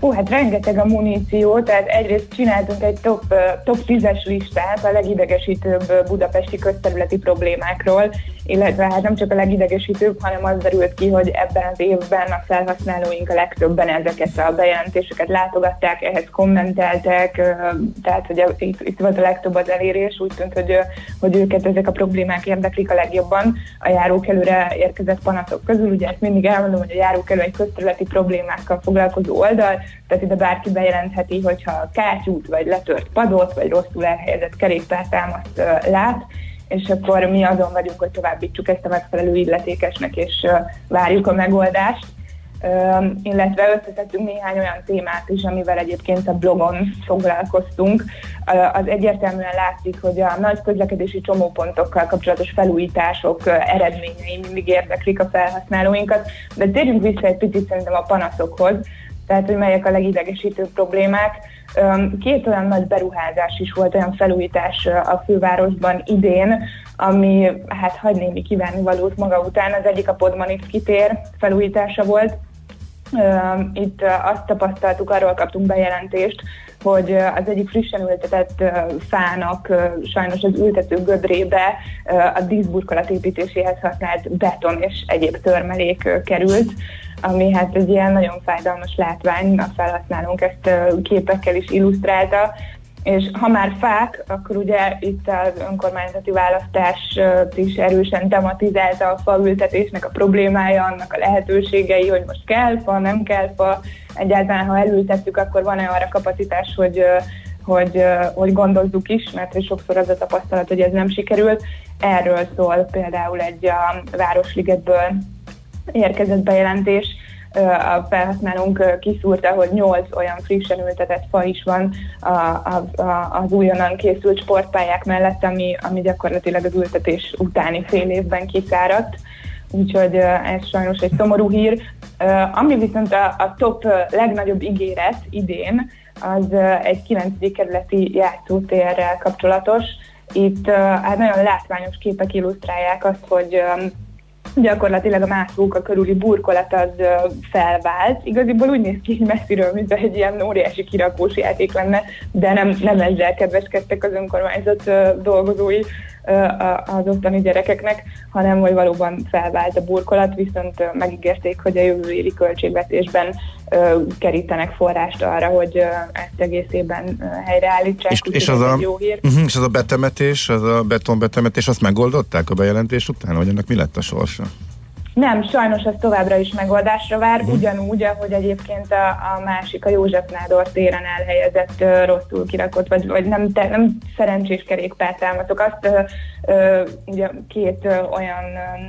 Hú, hát rengeteg a muníció, tehát egyrészt csináltunk egy top, top tízes listát a legidegesítőbb budapesti közterületi problémákról, illetve hát nem csak a legidegesítőbb, hanem az derült ki, hogy ebben az évben a felhasználóink a legtöbben ezeket a bejelentéseket látogatták, ehhez kommenteltek, tehát hogy itt, itt volt a legtöbb az elérés, úgy tűnt, hogy, hogy őket ezek a problémák érdeklik a legjobban a járókelőre érkezett panaszok közül. Ugye ezt mindig elmondom, hogy a járókelő egy közterületi problémákkal foglalkozó oldal, tehát ide bárki bejelentheti, hogyha kártyút, vagy letört padot, vagy rosszul elhelyezett kerékpártámaszt uh, lát, és akkor mi azon vagyunk, hogy továbbítsuk ezt a megfelelő illetékesnek, és uh, várjuk a megoldást. Uh, illetve összeszedtünk néhány olyan témát is, amivel egyébként a blogon foglalkoztunk. Uh, az egyértelműen látszik, hogy a nagy közlekedési csomópontokkal kapcsolatos felújítások uh, eredményei mindig érdeklik a felhasználóinkat, de térjünk vissza egy picit szerintem a panaszokhoz, tehát hogy melyek a legidegesítőbb problémák. Két olyan nagy beruházás is volt, olyan felújítás a fővárosban idén, ami hát hagy némi kívánnivalót maga után. Az egyik a Pudmaniczky tér felújítása volt. Itt azt tapasztaltuk, arról kaptunk bejelentést, hogy az egyik frissen ültetett fának sajnos az ültető gödrébe a díszburkolat építéséhez használt beton és egyéb törmelék került, ami hát egy ilyen nagyon fájdalmas látvány, a felhasználónk ezt képekkel is illusztrálta. És ha már fák, akkor ugye itt az önkormányzati választás is erősen tematizálta a faültetésnek a problémája, annak a lehetőségei, hogy most kell fa, nem kell fa, egyáltalán ha elültettük, akkor van-e arra kapacitás, hogy, hogy, hogy gondozzuk is, mert sokszor az a tapasztalat, hogy ez nem sikerül. Erről szól például egy a Városligetből érkezett bejelentés. A felhasználónk kiszúrta, hogy nyolc olyan frissen ültetett fa is van a, a, a, az újonnan készült sportpályák mellett, ami, ami gyakorlatilag az ültetés utáni fél évben kiszáradt. Úgyhogy ez sajnos egy szomorú hír. Ami viszont a, a top legnagyobb ígéret idén, az egy kilencedik kerületi játszótérrel kapcsolatos. Itt hát nagyon látványos képek illusztrálják azt, hogy gyakorlatilag a mászóka körüli burkolat az felvált. Igaziból úgy néz ki, hogy messziről, mint egy ilyen óriási kirakós játék lenne, de nem, nem ezzel kedveskedtek az önkormányzat dolgozói, az ottani gyerekeknek, hanem hogy valóban felvált a burkolat, viszont megígérték, hogy a jövő évi költségvetésben kerítenek forrást arra, hogy ezt egész évben helyreállítsák. És, és, az, a, jó hír. Uh-huh, és az a betemetés, az a betonbetemetés, azt megoldották a bejelentés után, hogy ennek mi lett a sorsa? Nem, sajnos ez továbbra is megoldásra vár, ugyanúgy, ahogy egyébként a, a másik, a József Nádor téren elhelyezett, ö, rosszul kirakott, vagy, vagy nem, te, nem szerencsés kerékpártámatok. Azt ö, ö, ugye két ö, olyan ö,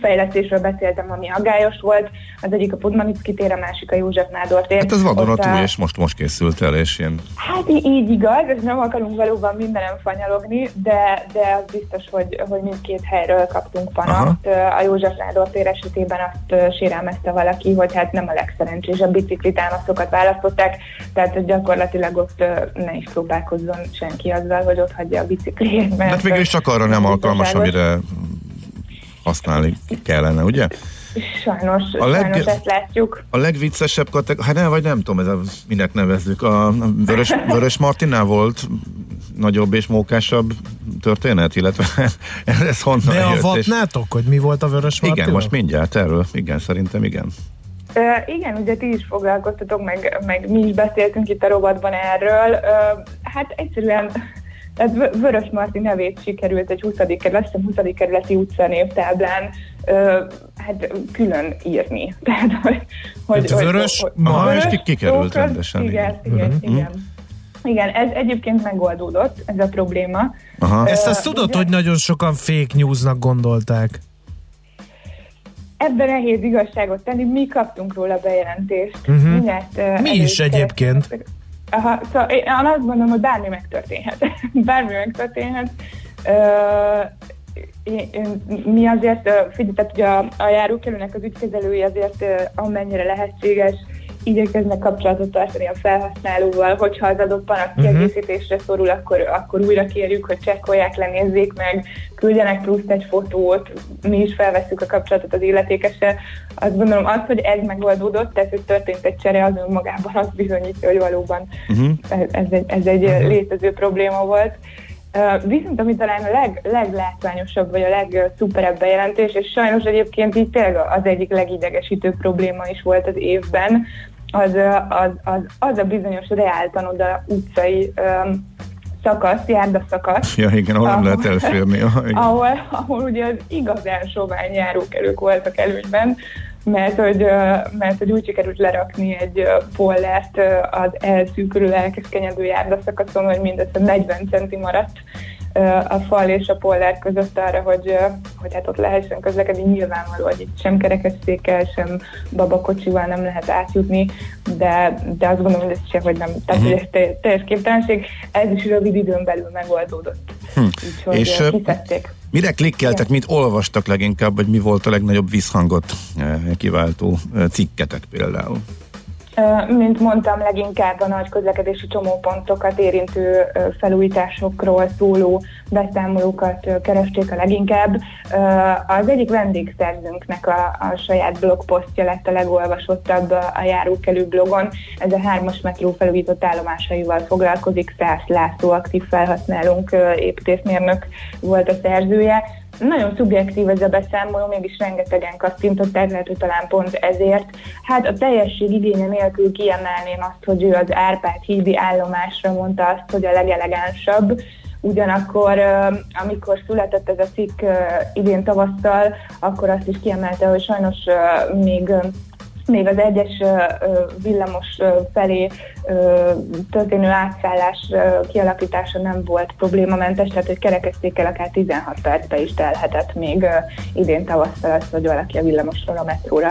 fejlesztésről beszéltem, ami aggályos volt, az egyik a Pudmaniczky tér, a másik a József Nádor tér. Hát ez vadonatúj, a... és most, most készült el, és ilyen... Hát így igaz, és nem akarunk valóban mindenen fanyalogni, de, de az biztos, hogy, hogy mindkét helyről kaptunk panaszt. Aha. A József Nádor tér esetében azt sérelmezte valaki, hogy hát nem a legszerencsésebb biciklitámaszokat választották, tehát hogy gyakorlatilag ott ne is próbálkozzon senki azzal, hogy ott hagyja a bicikliét. Mert hát végül is csak arra nem alkalmas, amire használni kellene, ugye? Sajnos, a leg... sajnos ezt látjuk. A legviccesebb kategória, hát nem, vagy nem tudom, ez a, minek nevezzük, a Vörös, Vörös Martinál volt nagyobb és mókásabb történet, illetve ez honnan de jött. De avatnátok, és... hogy mi volt a Vörös Martina? Igen, most mindjárt erről, igen, szerintem igen. Uh, igen, ugye ti is foglalkoztatok, meg, meg mi is beszéltünk itt a rovatban erről. Uh, hát egyszerűen... Tehát Vörös Marti nevét sikerült egy huszadik kerületi, huszadik kerületi utcanévtáblán ö, hát külön írni. Tehát, hogy, hogy, hogy Vörös, hogy, aha, vörös és kikerült róka, rendesen. Igen, így. igen, uh-huh. igen. Igen, ez egyébként megoldódott, ez a probléma. Aha. Ezt azt uh, tudod, ugye, hogy nagyon sokan fake newsnak gondolták. Ebben nehéz igazságot tenni, mi kaptunk róla bejelentést. Uh-huh. Mindjárt, uh, mi is egyébként. Keresztül. Aha, szóval én azt gondolom, hogy bármi megtörténhet. Bármi megtörténhet. Mi azért, figyelj, ugye a, a járókelőnek az ügykezelői azért amennyire lehetséges, igyekeznek kapcsolatot tartani a felhasználóval, hogyha az adott panasz kiegészítésre szorul, akkor, akkor újra kérjük, hogy csekkolják, lenézzék meg, küldjenek plusz egy fotót, mi is felvesszük a kapcsolatot az illetékessel. Azt gondolom, az, hogy ez megoldódott, tehát hogy történt egy csere, az önmagában azt bizonyítja, hogy valóban uh-huh. ez egy, ez egy uh-huh. létező probléma volt. Uh, viszont ami talán a leg, leglátványosabb, vagy a legszuperebb bejelentés, és sajnos egyébként így tényleg az egyik legidegesítő probléma is volt az évben, az, az, az, az a bizonyos reáltanoda utcai um, szakasz, járdaszakasz. Ja igen, ahol nem lehet elférni. Ahol, ahol, ahol ugye az igazán sovány járókelők voltak előnyben, mert hogy, mert hogy úgy sikerült lerakni egy pollert az elszűkülő, elkeskenyedő járdaszakaszon, hogy mindössze negyven centi maradt a fal és a pollert között arra, hogy, hogy hát ott lehessen közlekedni. Nyilvánvaló, hogy itt sem kerekesszékkel, sem babakocsival nem lehet átjutni, de, de azt gondolom, hogy ez sem, hogy nem. Tehát uh-huh. ez teljes te, te képtelenség, ez is rövid időn belül megoldódott. Hm. Úgyhogy és kiszedték. Mire klikkeltek, mint olvastak leginkább, vagy mi volt a legnagyobb visszhangot kiváltó cikketek például? Mint mondtam, leginkább a nagy közlekedési csomópontokat érintő felújításokról szóló beszámolókat keresték a leginkább. Az egyik vendégszerzőnknek a, a saját blogposztja lett a legolvasottabb a járókelő blogon. Ez a hármas metró felújított állomásaival foglalkozik. Szász László aktív felhasználónk, építészmérnök volt a szerzője. Nagyon szubjektív ez a beszámoló, mégis rengetegen kattintották, lehet, hogy talán pont ezért. Hát a teljesség igénye nélkül kiemelném azt, hogy ő az Árpád-hídi állomásra mondta azt, hogy a legelegánsabb. Ugyanakkor, amikor született ez a cikk idén tavasszal, akkor azt is kiemelte, hogy sajnos még... még az egyes villamos felé történő átszállás kialakítása nem volt problémamentes, tehát hogy kerekesszékkel akár tizenhat percbe is telhetett még idén tavasszal azt, hogy valaki a villamosról a metróra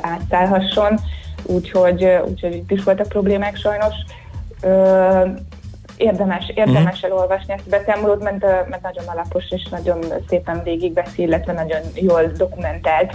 átszállhasson, úgyhogy, úgyhogy itt is voltak problémák sajnos. Érdemes, érdemes elolvasni ezt a beszámolót, mert, mert nagyon alapos és nagyon szépen végigveszi, illetve nagyon jól dokumentált,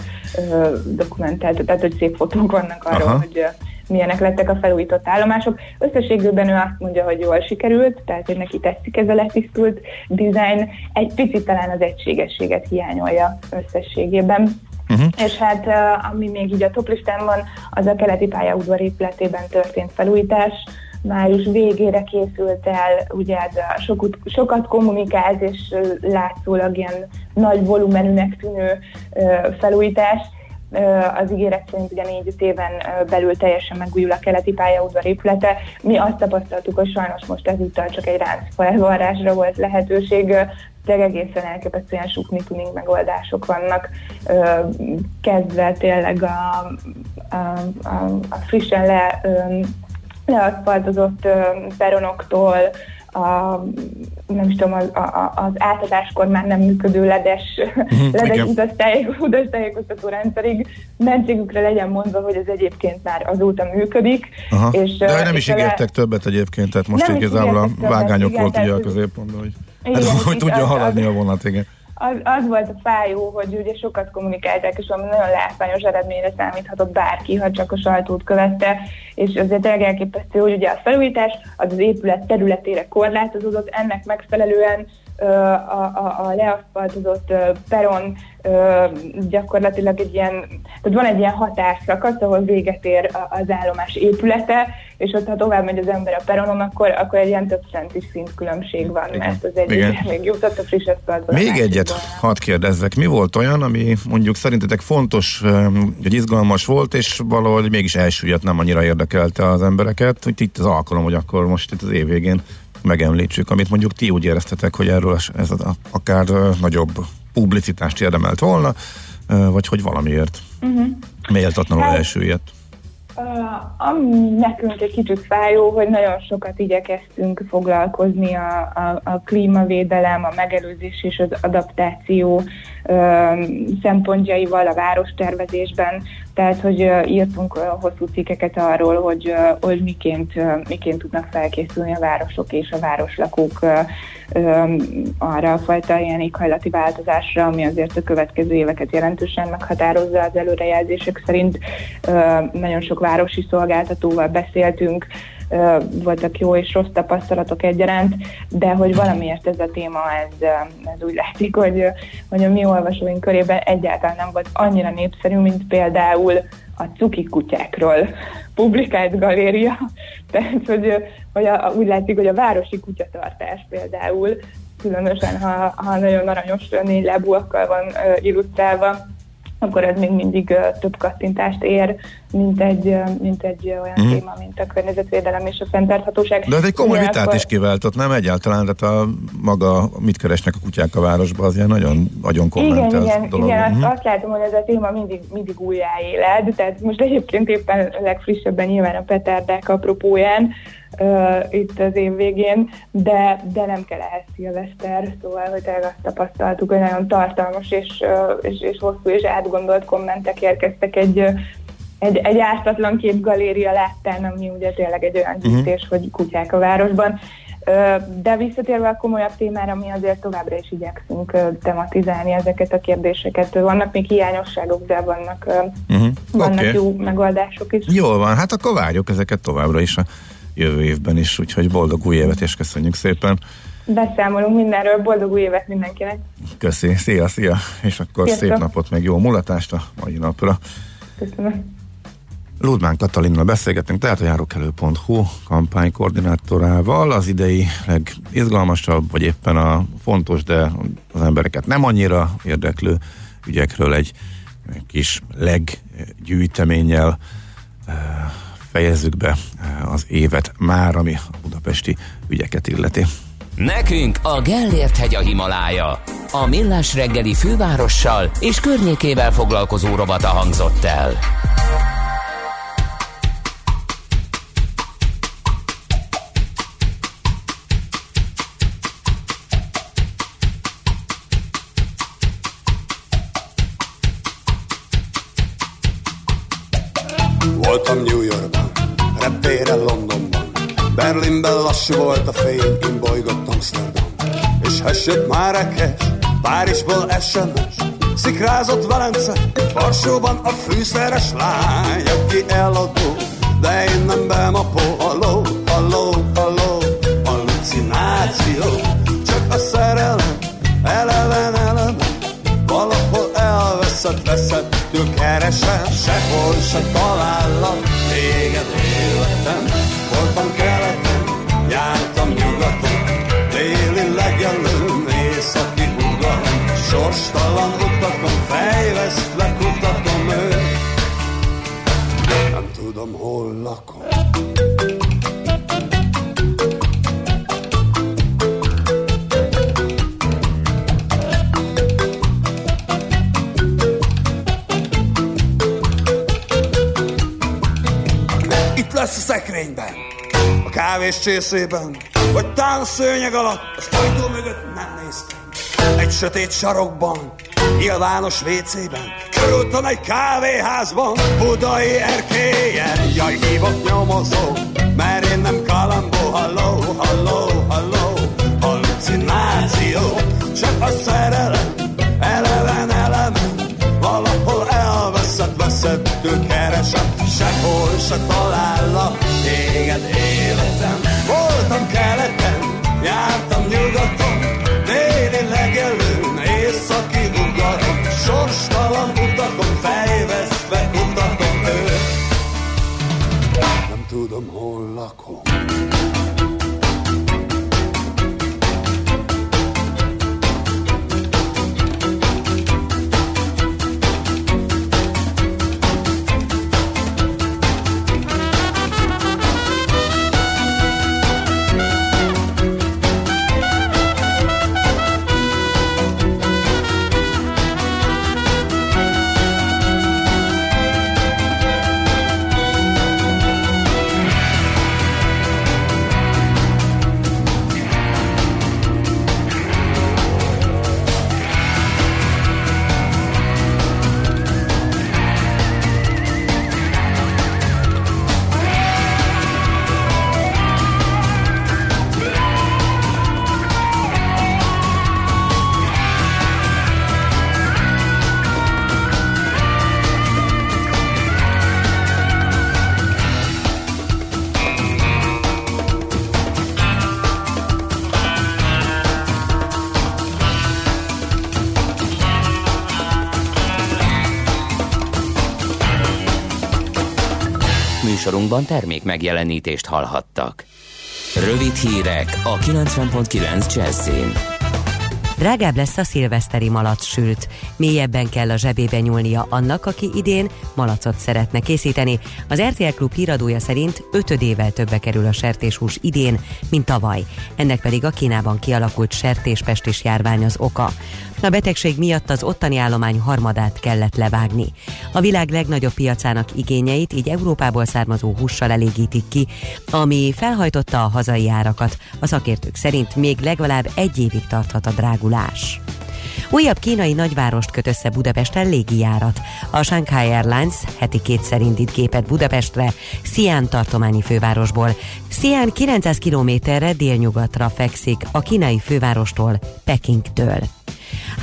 dokumentált, tehát hogy szép fotók vannak arról, aha. hogy milyenek lettek a felújított állomások. Összességében ő azt mondja, hogy jól sikerült, tehát hogy neki tetszik ez a letisztult design, egy picit talán az egységességet hiányolja összességében. Uh-huh. És hát ami még így a toplistán van, az a Keleti pályaudvar épületében történt felújítás, május végére készült el, ugye ez a sok, sokat kommunikált, és látszólag ilyen nagy volumenűnek tűnő felújítás. Az ígéret szerint ugye négy-öt éven belül teljesen megújul a keleti pályaudvar épülete. Mi azt tapasztaltuk, hogy sajnos most ezúttal csak egy ráncfelvarrásra volt lehetőség, de egészen elképesztően sukni-tuning megoldások vannak, kezdve tényleg a, a, a, a frissen le, leaszfaltozott peronoktól, a, nem is tudom, az, a, az átadáskor már nem működő ledes, ledes utas tájékoztató rendszerig, mentségükre legyen mondva, hogy ez egyébként már azóta működik. És, de és nem is ígértek le... többet egyébként, tehát most igazából a vágányok igen, volt ugye a középpontban, hogy, igen, hát, hogy tudja haladni az, a vonat, igen. Az, az volt a fájó, hogy ugye sokat kommunikálták, és valami nagyon látványos eredményre számíthatott bárki, ha csak a sajtót követte, és azért elképesztő, hogy ugye a felújítás az, az épület területére korlátozódott, ennek megfelelően ö, a, a, a leaszfaltozott ö, peron ö, gyakorlatilag egy ilyen, tehát van egy ilyen határszakasz, ahol véget ér az állomás épülete, és ott ha tovább megy az ember a peronon, akkor, akkor egy ilyen több centis szintkülönbség van, igen, mert az egyik még jutott a friss aszfaltból. Még egyet hadd kérdezzek, mi volt olyan, ami mondjuk szerintetek fontos, hogy izgalmas volt, és valahogy mégis elsüllyedt, nem annyira érdekelte az embereket, hogy itt az alkalom, hogy akkor most itt az év végén megemlítsük, amit mondjuk ti úgy éreztetek, hogy erről ez akár nagyobb publicitást érdemelt volna, vagy hogy valamiért uh-huh. méltatlanul elsüllyedt. Uh, ami nekünk egy kicsit fájó, hogy nagyon sokat igyekeztünk foglalkozni a, a, a klímavédelem, a megelőzés és az adaptáció uh, szempontjaival a várostervezésben, tehát hogy uh, írtunk uh, hosszú cikkeket arról, hogy, uh, hogy miként, uh, miként tudnak felkészülni a városok és a városlakók uh, um, arra a fajta ilyen éghajlati változásra, ami azért a következő éveket jelentősen meghatározza az előrejelzések szerint. Uh, nagyon sok városi szolgáltatóval beszéltünk, voltak jó és rossz tapasztalatok egyaránt, de hogy valamiért ez a téma, ez, ez úgy látszik, hogy, hogy a mi olvasóink körében egyáltalán nem volt annyira népszerű, mint például a cuki kutyákról publikált galéria. Tehát, hogy, hogy a, úgy látszik, hogy a városi kutyatartás például, különösen, ha, ha nagyon aranyos négy lábúakkal van illusztrálva, akkor ez még mindig uh, több kattintást ér, mint egy, uh, mint egy uh, olyan mm. téma, mint a környezetvédelem és a fenntarthatóság. De ez egy komoly vitát akkor... is kiváltott, nem egyáltalán, de a maga, mit keresnek a kutyák a városban, az ilyen nagyon, nagyon komment az igen, dolog. Igen, mm-hmm. azt, azt látom, hogy ez a téma mindig, mindig újjáéled, tehát most egyébként éppen legfrissebben nyilván a petárdák apropóján, Uh, itt az év végén, de, de nem kell ehhez szilveszter, szóval, hogy tényleg azt tapasztaltuk, hogy nagyon tartalmas és, uh, és, és hosszú és átgondolt kommentek érkeztek egy, egy, egy ártatlan képgaléria láttán, ami ugye tényleg egy olyan gyűjtés, uh-huh. hogy kutyák a városban. De visszatérve a komolyabb témára, mi azért továbbra is igyekszünk tematizálni ezeket a kérdéseket. Vannak még hiányosságok, de vannak, uh-huh. vannak okay. jó megoldások is. Jól van, hát akkor várjuk ezeket továbbra is a jövő évben is, úgyhogy boldog új évet, és köszönjük szépen. Beszámolunk mindenről, boldog új évet mindenkinek. Köszi, szia, szia, és akkor Sziasztok. Szép napot, meg jó mulatást a mai napra. Köszönöm. Ludmán Katalinnal beszélgetünk, tehát a járókelő pont hu kampánykoordinátorával. Az idei legizgalmasabb, vagy éppen a fontos, de az embereket nem annyira érdeklő ügyekről egy kis leggyűjteménnyel fejezzük be az évet már, ami a budapesti ügyeket illeti. Nekünk a Gellért-hegy a Himalája. A Millás reggeli fővárossal és környékével foglalkozó rovata hangzott el. Voltam New Yorkban, reptéren Londonban, Berlinben lassú volt a fény, én bolygott Amsterdam. És hessett Márekes, Párizsból es em es, szikrázott Velence, Varsóban a fűszeres lány, aki eladó, de én nem bemapó. Halló, halló, halló, hallucináció, csak a szerelem, eleven, eleven, valahol elveszett, veszett, keresem, sehol se talállak téged életem, voltam kelet tudom, hol lakom. Itt lesz a szekrényben, a kávés csészében, vagy tán a szőnyeg alatt, az ajtó mögött nem néztem. Egy sötét sarokban, nyilvános vécében, körültem egy kávéházban, budai erkélyen. Jaj, hívok nyomozó, mert én nem kalambó. Halló, halló, halló, hallucináció. Csak a szerelem, eleven elemen, valahol elveszett, veszettől keresem. Sehol se talállak téged életem. Voltam keleten, jártam nyugaton, déli legelőn, északi ugaron, sorstalan utakon, fejvesztve kutatom őt. Nem tudom, hol lakom. Sorunkban termék megjelenítést hallhattak. Rövid hírek a kilencven pont kilenc Jazzyn. Drágább lesz a szilveszteri malacssült. Mélyebben kell a zsebébe nyúlnia annak, aki idén malacot szeretne készíteni. Az er té el Klub híradója szerint ötödével többe kerül a sertéshús idén, mint tavaly. Ennek pedig a Kínában kialakult sertéspestis járvány az oka. A betegség miatt az ottani állomány harmadát kellett levágni. A világ legnagyobb piacának igényeit így Európából származó hússal elégítik ki, ami felhajtotta a hazai árakat. A szakértők szerint még legalább egy évig tarthat a drágulás. Újabb kínai nagyvárost köt össze Budapesten légijárat. A Shanghai Airlines heti kétszer indít gépet Budapestre, Xi'an tartományi fővárosból. Xi'an kilencszáz kilométerre délnyugatra fekszik a kínai fővárostól, Pekingtől.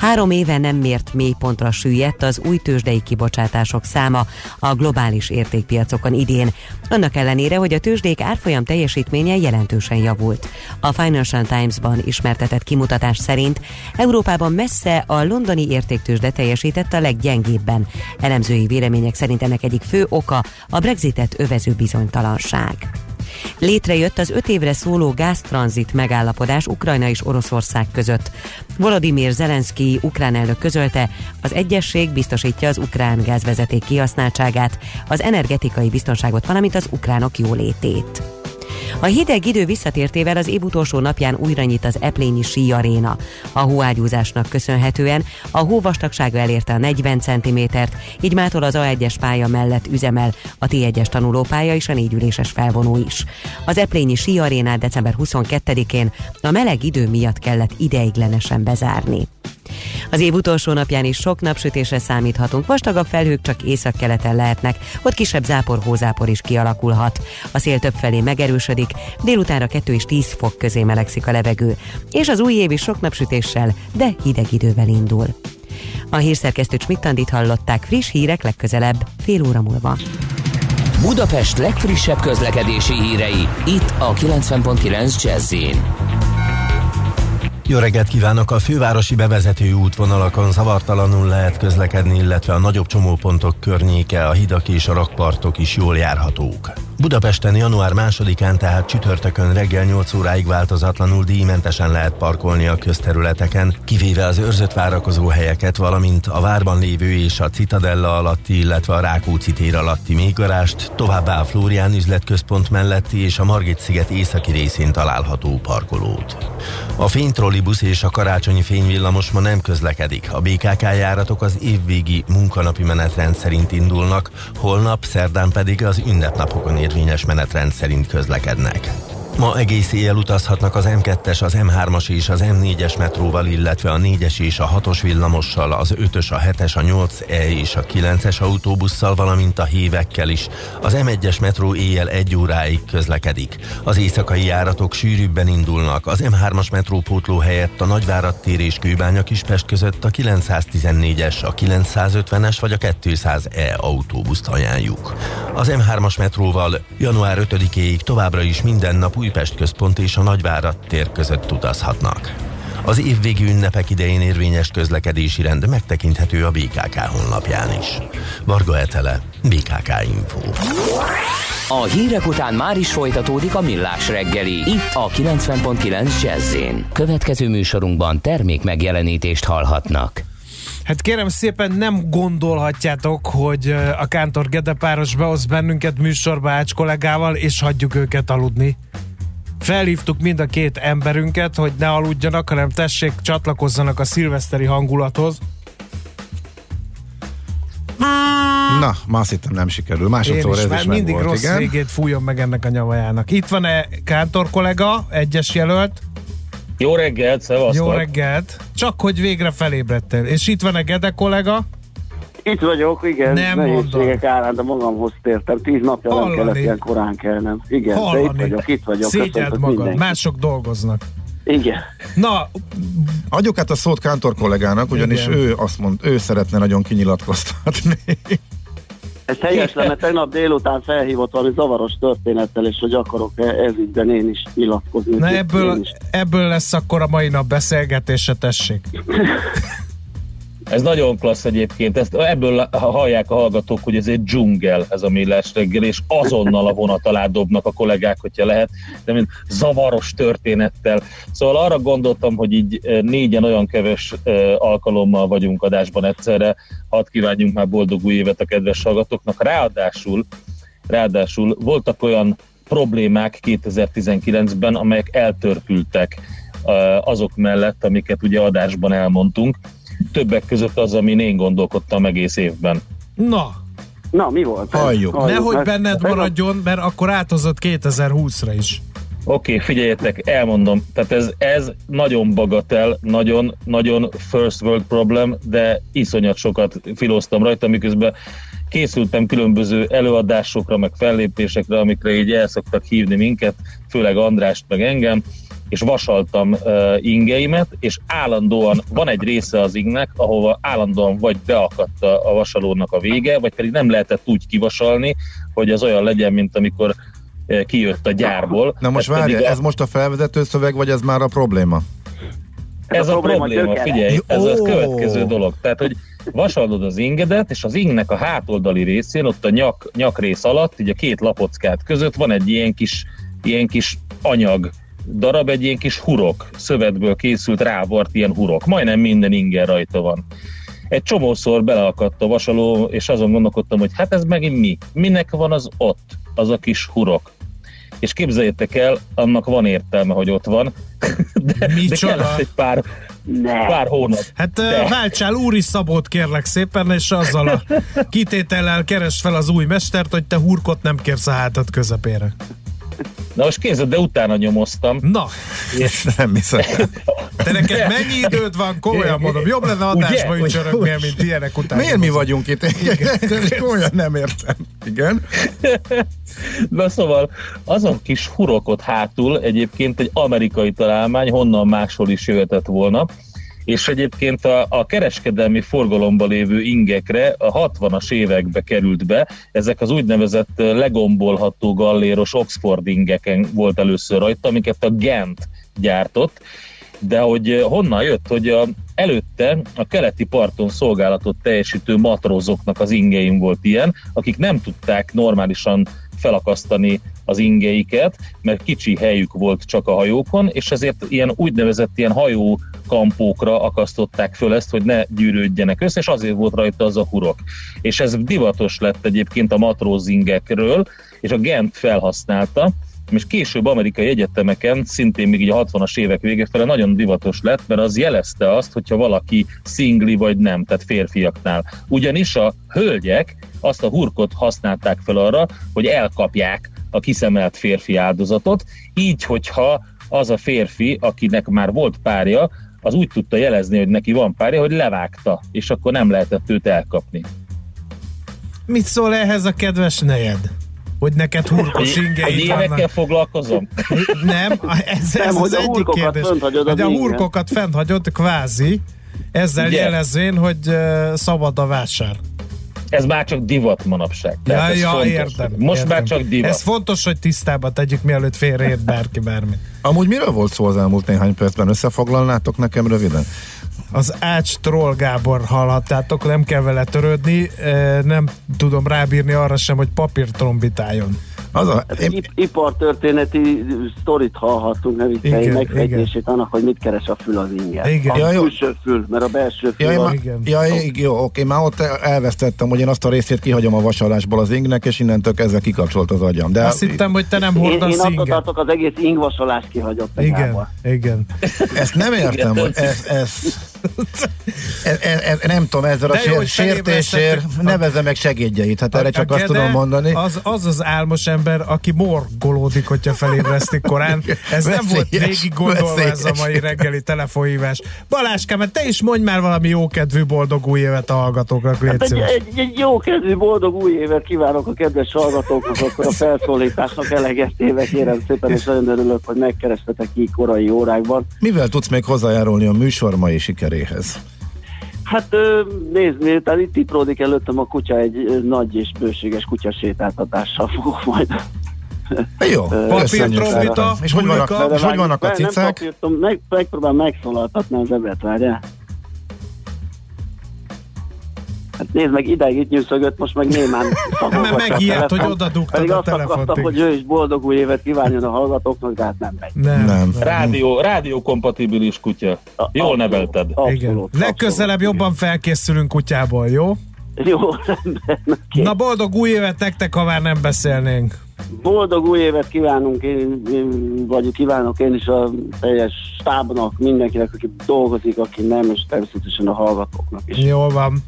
Három éve nem mért mélypontra süllyedt az új tőzsdei kibocsátások száma a globális értékpiacokon idén, annak ellenére, hogy a tőzsdék árfolyam teljesítménye jelentősen javult. A Financial Times-ban ismertetett kimutatás szerint Európában messze a londoni értéktőzsde teljesített a leggyengébben. Elemzői vélemények szerint ennek egyik fő oka a Brexitet övező bizonytalanság. Létrejött az öt évre szóló gáztranzit megállapodás Ukrajna és Oroszország között. Volodymyr Zelenszkij ukrán elnök közölte, az egyesség biztosítja az ukrán gázvezeték kihasználtságát, az energetikai biztonságot, valamint az ukránok jólétét. A hideg idő visszatértével az év utolsó napján újra nyit az Eplényi síaréna. A hóágyúzásnak köszönhetően a hó vastagsága elérte a negyven centimétert, így mától az á egyes pálya mellett üzemel a té egyes tanulópálya és a négyüléses felvonó is. Az Eplényi síarénát december huszonkettedikén a meleg idő miatt kellett ideiglenesen bezárni. Az év utolsó napján is sok napsütésre számíthatunk, vastagabb felhők csak északkeleten lehetnek, ott kisebb zápor-hózápor is kialakulhat. A szél többfelé megerősödik, délutánra kettő és tíz fok közé melegszik a levegő, és az új év is sok napsütéssel, de hideg idővel indul. A hírszerkesztő Schmidt Andit hallották, friss hírek legközelebb, fél óra múlva. Budapest legfrissebb közlekedési hírei, itt a kilencven pont kilenc Jazzyn. Jó reggelt kívánok! A fővárosi bevezető útvonalakon zavartalanul lehet közlekedni, illetve a nagyobb csomópontok környéke, a hidak és a rakpartok is jól járhatók. Budapesten január másodikán, tehát csütörtökön reggel nyolc óráig változatlanul díjmentesen lehet parkolni a közterületeken, kivéve az őrzött várakozó helyeket, valamint a várban lévő és a Citadella alatti, illetve a Rákóczi tér alatti mélygarást, továbbá a Flórián üzletközpont melletti és a Margit-sziget északi részén található parkolót. A fénytrollibusz és a karácsonyi fényvillamos ma nem közlekedik. A bé ká ká járatok az évvégi munkanapi menetrend szerint indulnak, holnap, szerdán pedig az ünnepnapokon érvényes menetrend szerint közlekednek. Ma egész éjjel utazhatnak az em kettes, az em hármas és az em négyes metróval, illetve a négyes és a hatos villamossal, az ötös, a hetes, a nyolc E és a kilences autóbusszal, valamint a hívekkel is. Az em egyes metró éjjel egy óráig közlekedik. Az éjszakai járatok sűrűbben indulnak. Az em hármas metró pótló helyett a Nagyvárad tér és Kőbánya Kispest között a kilencszáztizennégyes, a kilencszázötvenes vagy a kétszáz E autóbuszt ajánljuk. Az em hármas metróval január ötödikéig továbbra is minden nap Újpest központ és a Nagyvárad tér között utazhatnak. Az évvégi ünnepek idején érvényes közlekedési rend megtekinthető a bé ká ká honlapján is. Varga Etele, bé ká ká Info. A hírek után már is folytatódik a Millás reggeli, itt a kilencven egész kilenc Jazzyn. Következő műsorunkban termék megjelenítést hallhatnak. Hát kérem szépen, nem gondolhatjátok, hogy a Kántor Gede páros beosz bennünket műsorba Ács kollégával, és hagyjuk őket aludni. Felhívtuk mind a két emberünket, hogy ne aludjanak, hanem tessék, csatlakozzanak a szilveszteri hangulathoz. Na, ma azt hittem nem sikerül. Másodszor ez is meg mindig volt, rossz igen. Végét fújjon meg ennek a nyavajának. Itt van-e Kántor kollega, egyes jelölt? Jó reggelt, szevasztok! Jó reggelt! Csak hogy végre felébredtél. És itt van a Gede kolléga? Itt vagyok, igen. Nem nehézségek árán, de magamhoz tértem. Tíz napja hallani. Nem kellett ilyen korán kellnem. Igen, hallani. De itt vagyok, itt vagyok. Szégyeld magad, mindenki. Mások dolgoznak. Igen. Na, adjuk át a szót Kántor kollégának, ugyanis igen. ő azt mond, ő szeretne nagyon kinyilatkoztatni. Ez helyes lenne, tegnap délután felhívott valami zavaros történettel, és hogy akarok ezügyben én is nyilatkozni. Na ebből, is. ebből lesz akkor a mai nap beszélgetése, tessék. Ez nagyon klassz egyébként, ezt ebből hallják a hallgatók, hogy ez egy dzsungel, ez a Millás reggel, és azonnal a vonat alá dobnak a kollégák, hogyha lehet, de mint zavaros történettel. Szóval arra gondoltam, hogy így négyen olyan kevés alkalommal vagyunk adásban egyszerre, hadd kívánjunk már boldog új évet a kedves hallgatóknak. Ráadásul, ráadásul voltak olyan problémák kétezer-tizenkilencben, amelyek eltörpültek azok mellett, amiket ugye adásban elmondtunk. Többek között az, amin én gondolkodtam egész évben. Na! Na, mi volt? Halljuk. Nehogy mert benned maradjon, mert akkor átozott kétezer-húszra is. Oké, okay, figyeljetek, elmondom. Tehát ez, ez nagyon bagatel, nagyon, nagyon first world problem, de iszonyat sokat filóztam rajta, miközben készültem különböző előadásokra, meg fellépésekre, amikre így el szoktak hívni minket, főleg Andrást, meg engem, és vasaltam uh, ingeimet, és állandóan van egy része az ingnek, ahova állandóan vagy beakadt a, a vasalónak a vége, vagy pedig nem lehetett úgy kivasalni, hogy az olyan legyen, mint amikor uh, kijött a gyárból. Na most várj, a... ez most a felvezető szöveg, vagy ez már a probléma? Ez, ez a, a probléma, probléma figyelj, ez oh. a következő dolog. Tehát, hogy vasalod az ingedet, és az ingnek a hátoldali részén, ott a nyak, nyakrész alatt, így a két lapockát között van egy ilyen kis, ilyen kis anyag, darab, egy ilyen kis hurok, szövetből készült, rávart ilyen hurok. Majdnem minden inger rajta van. Egy csomószor beleakadt a vasaló, és azon gondolkodtam, hogy hát ez megint mi? Minek van az ott, az a kis hurok? És képzeljétek el, annak van értelme, hogy ott van, de, de kellett egy pár, pár hónap. Hát de. Váltsál Úri Szabót kérlek szépen, és azzal a kitétellel keresd fel az új mestert, hogy te hurkot nem kérsz a hátad közepére. Na most kézzed, de utána nyomoztam. Na, és nem hiszem. Te neked mennyi időd van, komolyan mondom. Jobb lenne adásba ücsörögnél, mint ilyenek utána. Miért mi vagyunk itt? Komolyan nem értem. Igen. Na szóval, azon kis hurokot hátul egyébként egy amerikai találmány, honnan máshol is jöhetett volna, és egyébként a, a kereskedelmi forgalomba lévő ingekre a hatvanas évekbe került be, ezek az úgynevezett legombolható galléros Oxford ingeken volt először rajta, amiket a Gent gyártott, de hogy honnan jött, hogy a, előtte a keleti parton szolgálatot teljesítő matrózoknak az ingeim volt ilyen, akik nem tudták normálisan felakasztani az ingeiket, mert kicsi helyük volt csak a hajókon, és ezért ilyen úgynevezett ilyen hajókampókra akasztották föl ezt, hogy ne gyűrődjenek össze, és azért volt rajta az a hurok. És ez divatos lett egyébként a matrózingekről, és a Gent felhasználta, és később amerikai egyetemeken, szintén még így a hatvanas évek vége felé nagyon divatos lett, mert az jelezte azt, hogyha valaki szingli vagy nem, tehát férfiaknál. Ugyanis a hölgyek azt a hurkot használták fel arra, hogy elkapják a kiszemelt férfi áldozatot, így, hogyha az a férfi, akinek már volt párja, az úgy tudta jelezni, hogy neki van párja, hogy levágta, és akkor nem lehetett őt elkapni. Mit szól ehhez a kedves nejed? Hogy neked hurkos ingeid vannak. Évekkel foglalkozom. Nem, ez, ez nem, az egyik kérdés. Hogy a hurkokat fennhagyod, kvázi, ezzel ugye jelezvén, hogy uh, szabad a vásár. Ez már csak divat manapság. Ja, ja, értem. Most értem. Már csak divat. Ez fontos, hogy tisztába tegyük, mielőtt félreért bárki bármi. Amúgy miről volt szó az elmúlt néhány percben? Összefoglalnátok nekem röviden? Az Ács Troll Gábor hallhattátok, nem kell vele törődni, nem tudom rábírni arra sem, hogy papírt trombitáljon. Az a, én... ipartörténeti sztorit hallhattunk, nevittei megfejtését annak, hogy mit keres a fül az ingel. A külső fül, mert a belső fül ja, a... Igen. Ja, jó, oké, már ott elvesztettem, hogy én azt a részét kihagyom a vasalásból az ingnek, és innentől ezzel kikapcsolt az agyam. De azt a... hittem, hogy te nem hordasz inget. Én, én attól tartok, az egész ingvasalást kihagyott. Igen, igen. Ezt nem értem, hogy ez... ez... E, e, e, nem tudom, ezzel a sér, sértésért nevezze meg segédjeit, hát a, erre csak azt tudom mondani. Az, az az álmos ember, aki morgolódik, hogyha felébresztik korán. Ez veszélyes, nem volt végig gondolva veszélyes. Ez a mai reggeli telefonhívás. Baláskám, te is mondj már valami jókedvű boldog új évet a hallgatóknak, légy szíves. Hát egy, egy, egy jókedvű boldog új évet kívánok a kedves hallgatóknak, akkor a felszólításnak elegettéve kérem szépen, és nagyon örülök, hogy megkerestetek így korai órákban. Mivel tudsz még hozzájárulni a műsor mai sikeréhez? Hát nézd, miután itt tipródik előttem a kutya, egy nagy és bőséges kutyasétáltatással fogok majd. Jó, papírtrombita, és hogy vannak, a, és hogy vannak a cicák? Nem meg, megpróbálom megszólaltatni az ebet, várjál. Hát nézd meg, ideig itt nyűszögött, most meg némán szagolgatja. Mert megijedt, hogy oda dugtad a telefont. Azt akartam, hogy ő is boldog új évet kívánjon a hallgatóknak, de hát nem megy. Nem. nem. Rádió, rádiókompatibilis kutya. Jól nevelted. Abszolút. Legközelebb jobban felkészülünk kutyából, jó? Jó, rendben. Na, boldog új évet nektek, ha már nem beszélnénk. Boldog új évet kívánunk, én, én, vagy kívánok én is a teljes stábnak, mindenkinek, aki dolgozik, aki nem, és természetesen a hallgatóknak is. Jól van.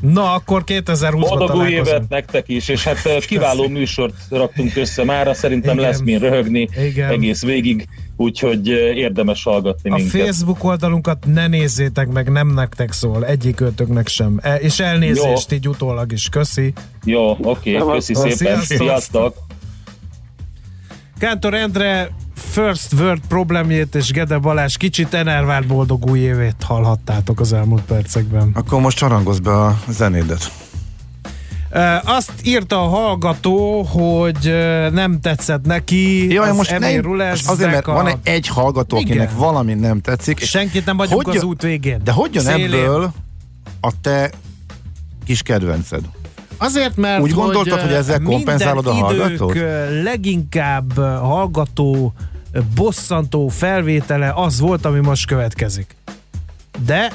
Na, akkor kétezer-húszban boldog új évet nektek is, és hát kiváló műsort raktunk össze mára, szerintem igen, lesz min röhögni igen. egész végig, úgyhogy érdemes hallgatni a minket. A Facebook oldalunkat ne nézzétek meg, nem nektek szól, egyik ötöknek sem. E- és elnézést jó. Így utólag is, köszi. Jó, oké, okay, köszi szépen, sziasztok. sziasztok. Kántor Endre First World problémjét és Gede Balás kicsit enervált boldog új évét hallhattátok az elmúlt percekben. Akkor most csarangozz be a zenédet. Azt írta a hallgató, hogy nem tetszett neki. Jaj, az most nem, most azért, mert a... van egy hallgató, akinek valami nem tetszik. Senkit nem vagyunk hogyan, az út végén. De hogyan szélén. Ebből a te kis kedvenced? Azért, mert úgy gondoltad, hogy, hogy ezzel kompenzálod a hallgatót? Leginkább hallgató bosszantó felvétele az volt, ami most következik. De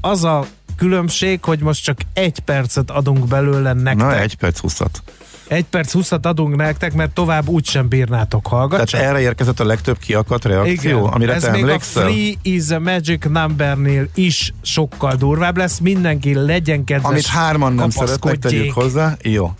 az a különbség, hogy most csak egy percet adunk belőle nektek. Na, egy perc húszat. Egy perc húszat adunk nektek, mert tovább úgysem bírnátok hallgatni. Tehát erre érkezett a legtöbb kiakadt reakció, igen, amire te emlékszel? Ez még a Free is a Magic Numbernél is sokkal durvább lesz. Mindenki legyen kedves. Amit hárman nem szeretnek, tegyük hozzá. Jó.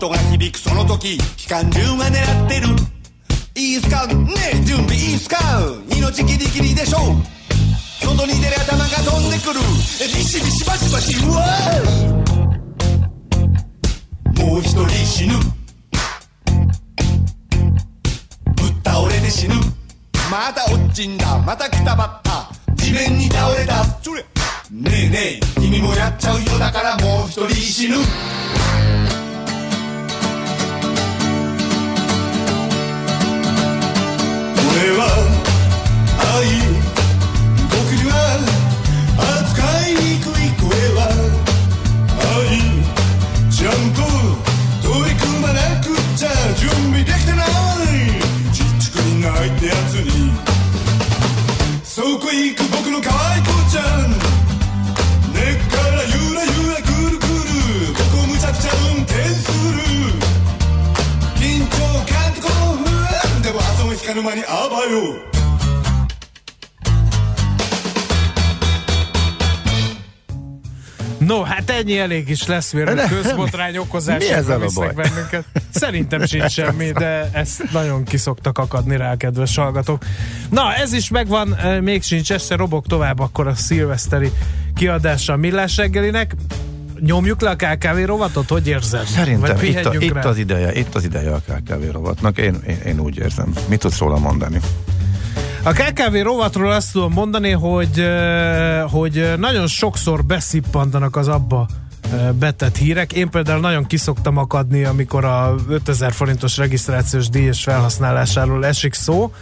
音が響くその時機関銃は狙ってるいいスカウンねえ準備いいスカウン命ギリギリでしょ外に出る頭が飛んでくるえビシビシバシバシうわーもう一人死ぬぶっ倒れて死ぬまた落ちんだまたくたばった自犬に倒れた。ねえねえ君もやっちゃうよだからもう一人死ぬ。俺は愛、僕には扱いにくい声は愛、ちゃんと取り組まなくっちゃ準備できてないちっちくりないってやつにそこへ行く僕の可愛い子ちゃん根っからゆらゆらくるくるここむちゃくちゃ運転する緊張感と興奮でも朝も引かぬ間にあばよ。No, hát ennyi elég is lesz, mert a közbotrány okozására visznek bennünket. Szerintem sincs semmi, de ezt nagyon kiszoktak akadni rá, kedves hallgatók. Na, ez is megvan, még sincs, este robog tovább akkor a szilveszteri kiadása a Millás reggelinek. Nyomjuk le a ká ká vé rovatot? Hogy érzed? Szerintem itt, a, itt, az ideje, itt az ideje a ká ká vé rovatnak. Én, én, én úgy érzem. Mit tudsz róla mondani? A ká ká vé rovatról azt tudom mondani, hogy, hogy nagyon sokszor beszippantanak az abba betett hírek. Én például nagyon kiszoktam akadni, amikor a ötezer forintos regisztrációs díj és felhasználásáról esik szó.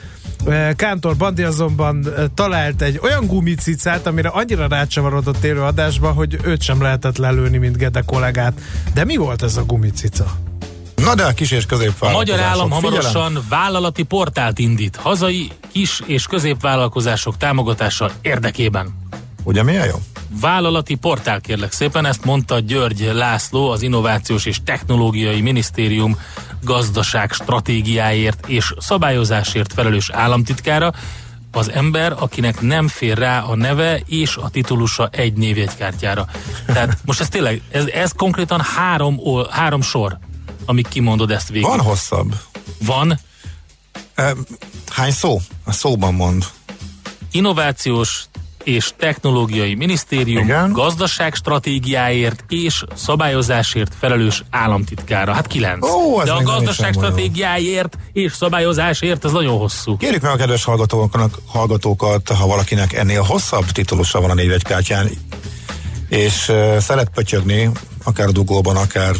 Kántor Bandi azonban talált egy olyan gumicicát, amire annyira rácsavarodott élő adásba, hogy őt sem lehetett lelőni, mint Gede kollégát. De mi volt ez a gumicica? Na de a kis és középvállalkozások. A magyar állam hamarosan Figyelem. vállalati portált indít hazai kis és középvállalkozások támogatása érdekében. Ugye milyen jó? Vállalati portál, kérlek szépen, ezt mondta György László, az Innovációs és Technológiai Minisztérium gazdaság stratégiáért és szabályozásért felelős államtitkára. Az ember, akinek nem fér rá a neve és a titulusa egy névjegykártyára. Tehát most ez tényleg, ez, ez konkrétan három, három sor, amíg kimondod ezt végig. Van hosszabb. Van. E, hány szó? A szóban mond. Innovációs és Technológiai Minisztérium Igen. gazdaság stratégiáért és szabályozásért felelős államtitkára. Hát kilenc. Ó, de a gazdaság stratégiáért és szabályozásért ez nagyon hosszú. Kérjük meg a kedves hallgatóknak, hallgatókat, ha valakinek ennél hosszabb titulusa van a névjegykártyán, és uh, szeret pötyögni, akár dugóban, akár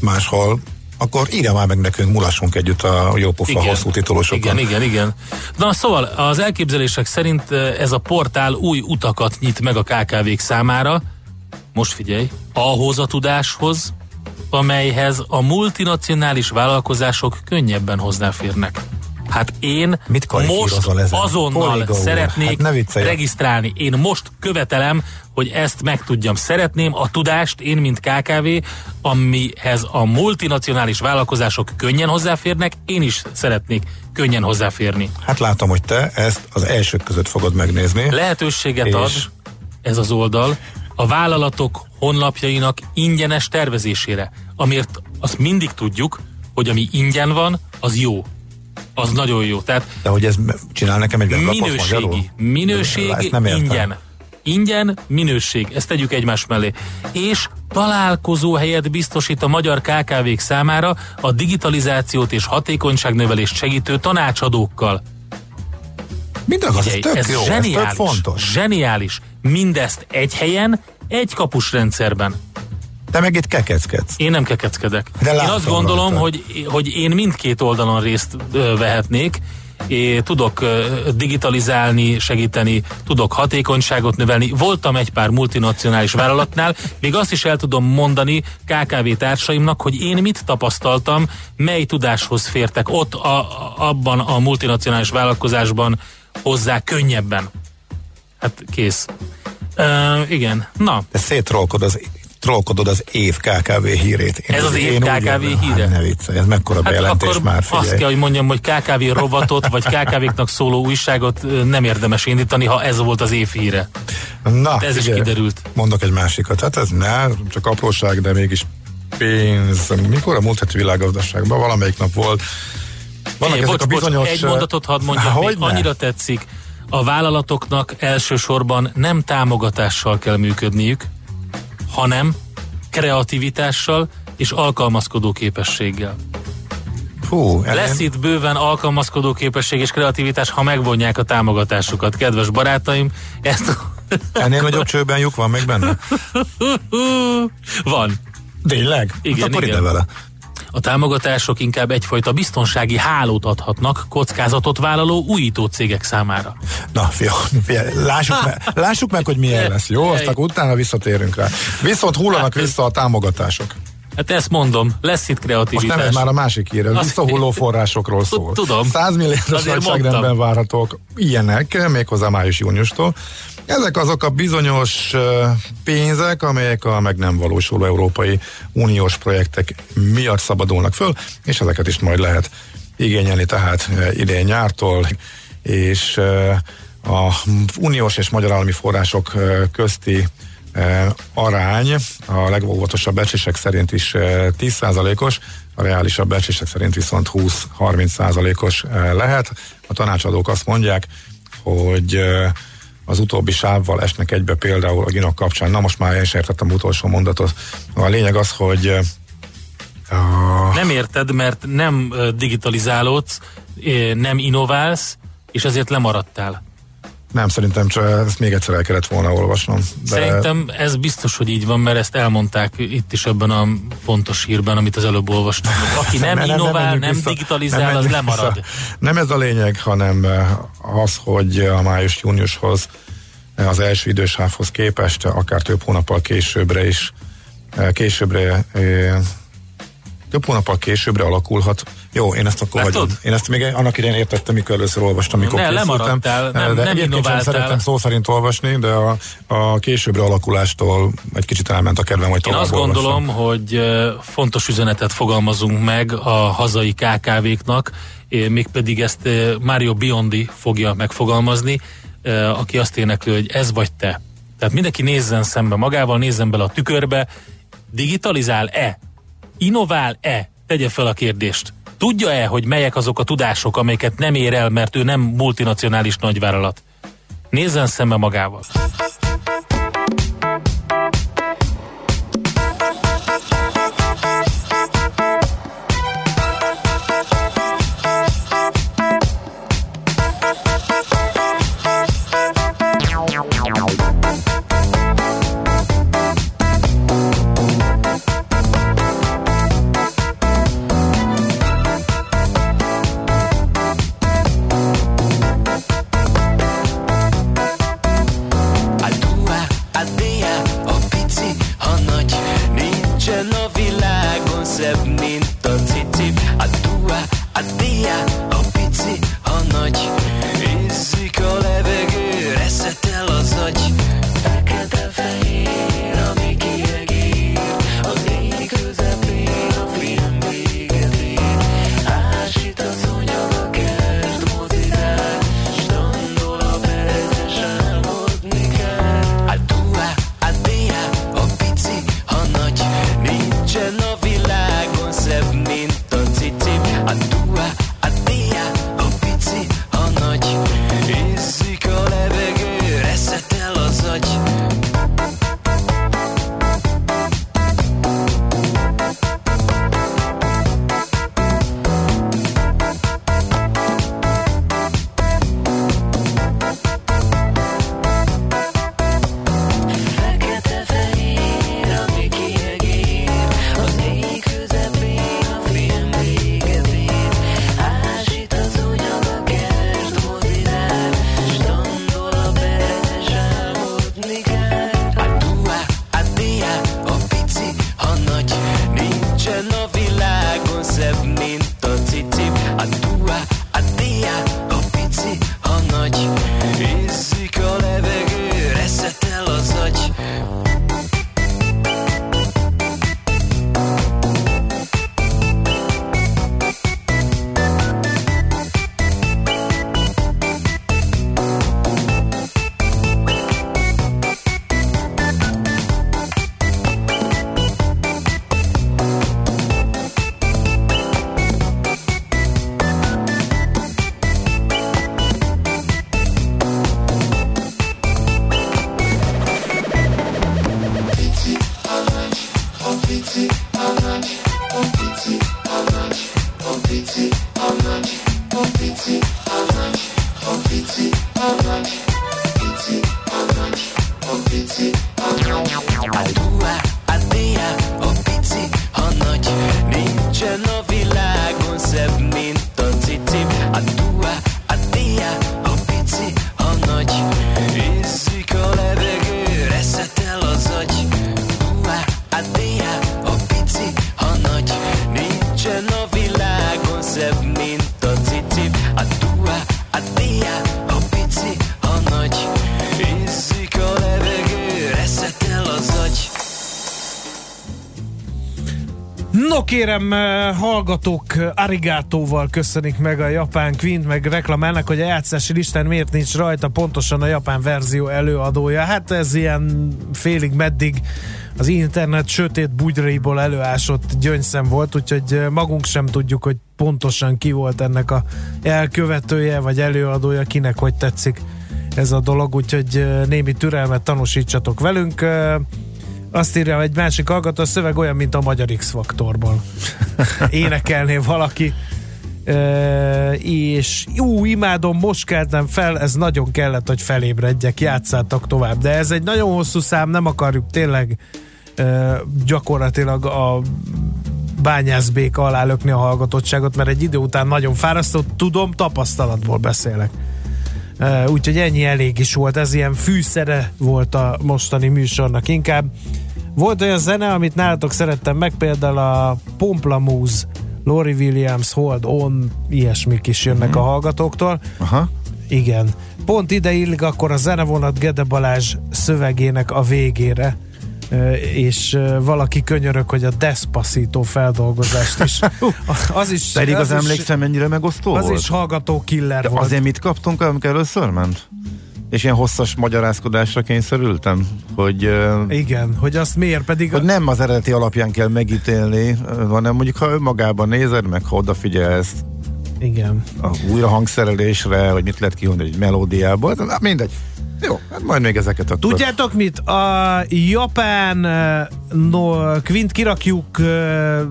máshol, akkor írja már meg nekünk, mulassunk együtt a jópofa hosszú titulusokkal. Igen, igen, igen. Na szóval az elképzelések szerint ez a portál új utakat nyit meg a ká ká vék számára, most figyelj, ahhoz a tudáshoz, amelyhez a multinacionális vállalkozások könnyebben hozzáférnek. Hát én most azonnal Poliga szeretnék hát regisztrálni. Én most követelem, hogy ezt megtudjam. Szeretném a tudást, én mint ká ká vé, amihez a multinacionális vállalkozások könnyen hozzáférnek, én is szeretnék könnyen hozzáférni. Hát látom, hogy te ezt az elsők között fogod megnézni. Lehetőséget és... ad ez az oldal a vállalatok honlapjainak ingyenes tervezésére, amiért azt mindig tudjuk, hogy ami ingyen van, az jó. Az nagyon jó. Tehát de hogy ez csinál nekem egy weblapot minőségi, minőségi ingyen. Ingyen, minőség. Ezt tegyük egymás mellé. És találkozóhelyet biztosít a magyar ká ká vék számára a digitalizációt és hatékonyságnövelést segítő tanácsadókkal. Mindaz, ez tök ez jó, zseniális, ez tök fontos. Zseniális. Mindezt egy helyen, egy kapus rendszerben. Te meg itt kekeckedsz. Én nem kekeckedek. De én azt gondolom, hogy, hogy én mindkét oldalon részt ö, vehetnék, és tudok ö, digitalizálni, segíteni, tudok hatékonyságot növelni. Voltam egy pár multinacionális vállalatnál, még azt is el tudom mondani ká ká vé társaimnak, hogy én mit tapasztaltam, mely tudáshoz fértek ott a, abban a multinacionális vállalkozásban hozzá könnyebben. Hát kész. Ö, igen, na. De szétrolkod az trollkodod az év ká ká vé hírét. Én ez az év ká ká vé híre? Ne viccelj, ez mekkora hát bejelentés már, figyelj. Azt kell, hogy mondjam, hogy ká ká vé rovatot, vagy ká ká véknak szóló újságot nem érdemes indítani, ha ez volt az év híre. Na, hát ez figyelj, is kiderült. Mondok egy másikat. Hát ez nem, csak apróság, de mégis pénz. Mikor a múlt heti világgazdaságban valamelyik nap volt? Vannak ezek bocs, a bizonyos... Bocs, egy mondatot hadd mondjam, há, még annyira tetszik. A vállalatoknak elsősorban nem támogatással kell működniük, hanem kreativitással és alkalmazkodó képességgel. Fú, lesz itt bőven alkalmazkodó képesség és kreativitás, ha megvonják a támogatásukat, kedves barátaim. Ezt... Ennél nagyobb csőben lyuk van még benne? Van. Tényleg? Igen, hát igen. Vele. A támogatások inkább egyfajta biztonsági hálót adhatnak kockázatot vállaló újító cégek számára. Na, fia, fia lássuk, me, lássuk meg, hogy milyen lesz, jó? Aztán utána visszatérünk rá. Viszont hullanak vissza a támogatások. Hát ezt mondom, lesz itt kreativitás. Most nem, ez már a másik hír, ez visszahulló forrásokról szól. Tudom. száz milliárdos nagyságrendben várhatók ilyenek, méghozzá május-júniustól. Ezek azok a bizonyos pénzek, amelyek a meg nem valósuló európai uniós projektek miatt szabadulnak föl, és ezeket is majd lehet igényelni, tehát idén nyártól, és a uniós és magyar állami források közti arány a legóvatosabb becslések szerint is tíz százalékos, a reálisabb becslések szerint viszont húsz-harminc százalékos lehet. A tanácsadók azt mondják, hogy az utóbbi sávval esnek egybe például a ginok kapcsán. Na most már én sem értettem utolsó mondatot. A lényeg az, hogy... Uh... Nem érted, mert nem digitalizálódsz, nem innoválsz, és ezért lemaradtál. Nem, szerintem csak ezt még egyszer el kellett volna olvasnom. De... Szerintem ez biztos, hogy így van, mert ezt elmondták itt is ebben a fontos hírben, amit az előbb olvastam. Aki nem ne, innovál, nem, nem vissza, digitalizál, nem az lemarad. Vissza. Nem ez a lényeg, hanem az, hogy a május-júniushoz, az első idősávhoz képest, akár több hónappal későbbre is, későbbre több hónappal későbbre alakulhat. Jó, én ezt akkor Látod? vagyom. Én ezt még annak idején értettem, mikor először olvastam, mikor ne, készültem. Nem, nem, de nem egyébként sem szerettem szó szerint olvasni, de a, a későbbre alakulástól egy kicsit elment a kedvem, hogy tovább olvasom. Én azt gondolom, hogy fontos üzenetet fogalmazunk meg a hazai ká ká véknak, mégpedig ezt Mário Biondi fogja megfogalmazni, aki azt énekli, hogy ez vagy te. Tehát mindenki nézzen szembe magával, nézzen bele a tükörbe. Digitalizál-e? Innovál-e? Tegye fel a kérdést. Tudja-e, hogy melyek azok a tudások, amelyeket nem ér el, mert ő nem multinacionális nagyvállalat? Nézzen szembe magával. It's No kérem, hallgatók arigátóval köszönik meg a japán Queen-t, meg reklamálnak, hogy a játszási listán miért nincs rajta pontosan a japán verzió előadója. Hát ez ilyen félig meddig az internet sötét bugyraiból előásott gyöngyszem volt, úgyhogy magunk sem tudjuk, hogy pontosan ki volt ennek a elkövetője, vagy előadója, kinek hogy tetszik ez a dolog, úgyhogy némi türelmet tanúsítsatok velünk. Azt írja egy másik hallgató, a szöveg olyan, mint a Magyar X-faktorban. Énekelné valaki. E, és jó, imádom, most keltem fel, ez nagyon kellett, hogy felébredjek, játszátok tovább. De ez egy nagyon hosszú szám, nem akarjuk tényleg e, gyakorlatilag a bányászbéka alá lökni a hallgatottságot, mert egy idő után nagyon fárasztó, tudom, tapasztalatból beszélek. Uh, úgyhogy ennyi elég is volt, ez ilyen fűszere volt a mostani műsornak inkább. Volt olyan zene, amit nálatok szerettem meg, például a Pomplamoose, Laurie Williams, Hold On, ilyesmik is jönnek uh-huh. a hallgatóktól. Aha. Igen. Pont ide illik akkor a zenevonat Gede Balázs szövegének a végére, és valaki könyörök, hogy a Despacito feldolgozást is. Az is pedig az, az emlékszem, mennyire megosztó az volt. Az is hallgató killer de volt. Azért mit kaptunk, amikor először ment? És ilyen hosszas magyarázkodásra kényszerültem, hogy... Igen, hogy azt miért pedig... Hogy nem az eredeti alapján kell megítélni, hanem mondjuk, ha önmagában nézed, meg ha odafigyelsz. Igen. A újra hangszerelésre, hogy mit lehet kihondani egy melódiából, na, mindegy. Jó, hát majd még ezeket a... Tudjátok mit? A japán no, Quint kirakjuk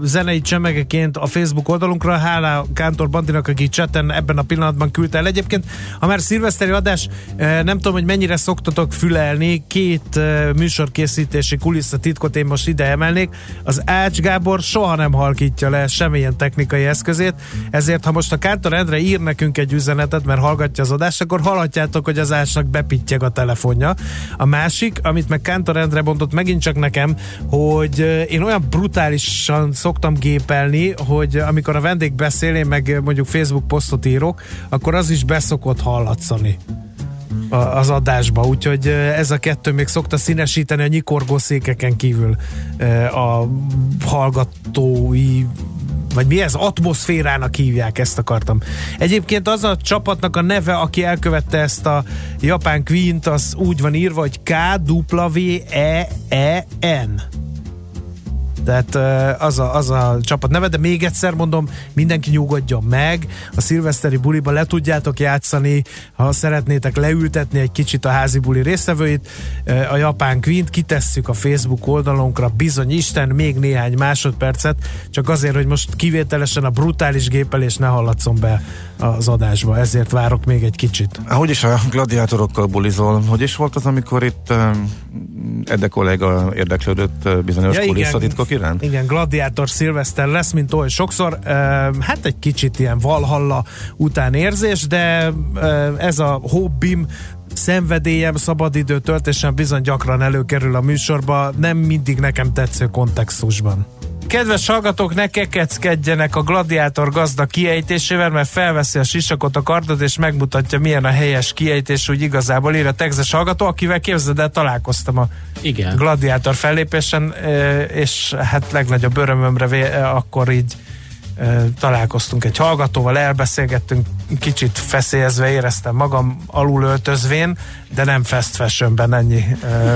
zenei csemegeként a Facebook oldalunkra, hála Kántor Bandinak, aki chatten ebben a pillanatban küldte el. Egyébként, ha már szilveszteri adás, nem tudom, hogy mennyire szoktatok fülelni, két műsorkészítési kulisszatitkot én most ide emelnék. Az Ács Gábor soha nem halkítja le semmilyen technikai eszközét, ezért ha most a Kántor Endre ír nekünk egy üzenetet, mert hallgatja az adást, akkor hallhatjátok, hogy az Ácsnak bepittyeg a telefonja. A másik, amit meg Kántor Endre mondott megint csak nekem, hogy én olyan brutálisan szoktam gépelni, hogy amikor a vendég beszél, én meg mondjuk Facebook posztot írok, akkor az is beszokott hallatszani az adásba, úgyhogy ez a kettő még szokta színesíteni a nyikorgó székeken kívül a hallgatói, vagy mi ez? Atmoszférának hívják, ezt akartam. Egyébként az a csapatnak a neve, aki elkövette ezt a japán Queen-t, az úgy van írva, hogy K W E E N. Tehát az a, az a csapat neve, de még egyszer mondom, mindenki nyugodjon meg, a szilveszteri buliba le tudjátok játszani, ha szeretnétek leültetni egy kicsit a házi buli résztvevőit, a japán Queen-t kitesszük a Facebook oldalunkra, bizony Isten, még néhány másodpercet, csak azért, hogy most kivételesen a brutális gépelés ne hallatszon be az adásba, ezért várok még egy kicsit. Hogy is a gladiátorokkal bulizol? Hogy is volt az, amikor itt Ede kolléga érdeklődött bizonyos ja, kulisszatitkok iránt? Igen, gladiátor szilveszter lesz, mint oly sokszor. E, hát egy kicsit ilyen Valhalla után érzés, de e, ez a hobbim, szenvedélyem, szabadidő töltésen bizony gyakran előkerül a műsorba, nem mindig nekem tetsző kontextusban. Kedves hallgatók, ne kekeckedjenek a gladiátor gazda kiejtésével, mert felveszi a sisakot, a kardot, és megmutatja, milyen a helyes kiejtés, úgy igazából, ír a texas hallgató, akivel képzeld el, találkoztam a igen. gladiátor fellépésen, és hát legnagyobb örömömre akkor így találkoztunk egy hallgatóval, elbeszélgettünk, kicsit feszélyezve éreztem magam, alul öltözvén, de nem fast fashionben, ennyi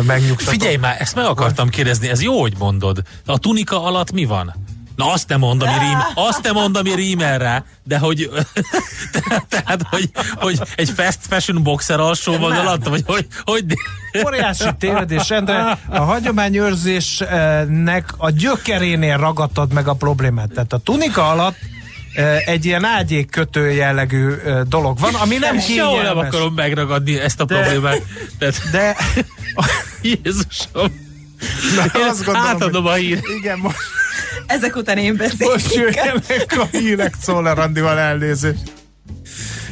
megnyugtató. Figyelj már, ezt meg akartam kérdezni, ez jó, hogy mondod. A tunika alatt mi van? Na azt nem mondom, ami rím, azt nem mondom, ami rímel rá, de hogy te, tehát, hogy, hogy egy fast fashion boxer alsó van alatt, vagy hogy... hogy... Óriási tévedés, Endre, a hagyományőrzésnek a gyökerénél ragadtad meg a problémát. Tehát a tunika alatt egy ilyen ágyékkötő jellegű dolog van, ami nem kényelmes. Sehol nem akarom megragadni ezt a de, problémát. Tehát, de... Jézusom! Na, azt gondolom, átadom a hír. Igen, most... Ezek után én beszélek. Most jönnek a hírek Czoller Randival, elnézést.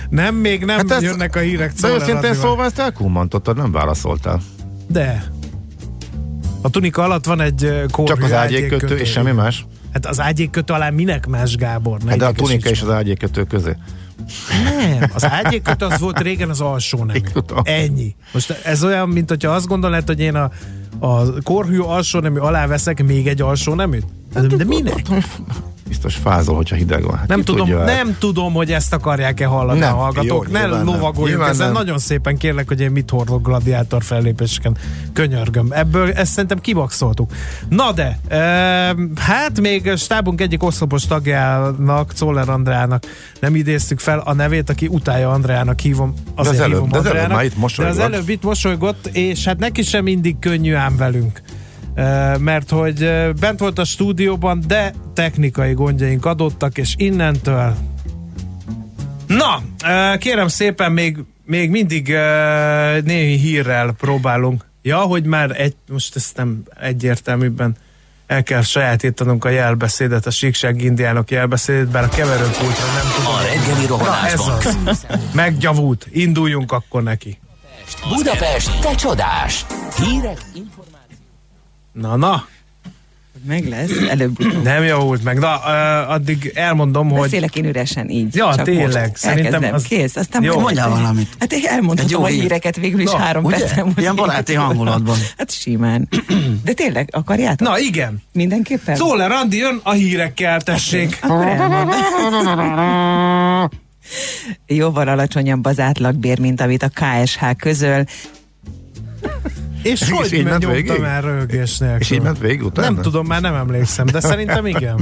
Nem, még nem hát jönnek a hírek Czoller Randival. De őszintén szóval ezt elkummantottad, nem válaszoltál. De. A tunika alatt van egy kórhű. Csak az ágyékkötő, ágyék és semmi más. Hát az ágyékkötő alá minek más, Gábor? Hát de a tunika és az ágyékkötő közé. Nem, az ágyékkötő az volt régen az alsó nemű. Ennyi. Most ez olyan, mint hogyha azt gondolnád, hogy én a a korhű alsó nemű alá veszek még egy alsó neműt? Hát de, de minek? Biztos fázol, hogyha hideg van. Hát nem, tudom, nem tudom, hogy ezt akarják-e hallani nem, a hallgatók. Jó, ne lovagoljunk ezen. Nem. Nagyon szépen kérlek, hogy én mit hordok gladiátor fellépéseken. Könyörgöm. Ebből ezt szerintem kibakszoltuk. Na de, e, hát még stábunk egyik oszlopos tagjának, Czoller Andrának nem idéztük fel a nevét, aki utálja Andrának hívom. Az előbb, hívom de az előbb már itt mosolygott. De az előbb itt mosolygott, és hát neki sem mindig könnyű ám velünk. Mert hogy bent volt a stúdióban, de technikai gondjaink adottak, és innentől na, kérem szépen még, még mindig némi hírrel próbálunk. Ja, hogy már egy, most ezt nem egyértelműbben el kell sajátítanunk a jelbeszédet, a síkság indiánok jelbeszédét, bár a keverőpultra nem tudom. A reggeli rohanásban. Na, ez az. Meggyavult. Induljunk akkor neki. Budapest, te csodás! Hírek, információk. Na, na! Meg lesz, előbb-utóbb. Nem javult meg. Na, uh, addig elmondom, beszélek hogy... Beszélek én üresen így. Ja, tényleg. Elkezdem. Az... Kész. Aztán jó, mondjál valamit. Hát én elmondhatom a híreket végül is na, három percen. Ilyen baráti hangulatban. Hát simán. De tényleg akarjátok? Na, igen. Mindenképpen? Czoller Andi jön a hírekkel, tessék. Jóval alacsonyabb az átlagbér, mint amit a K S H közöl. És, és hogy én nyomtam el röhögés nélkül. És így ment végig utána? Nem tudom, már nem emlékszem, de szerintem igen.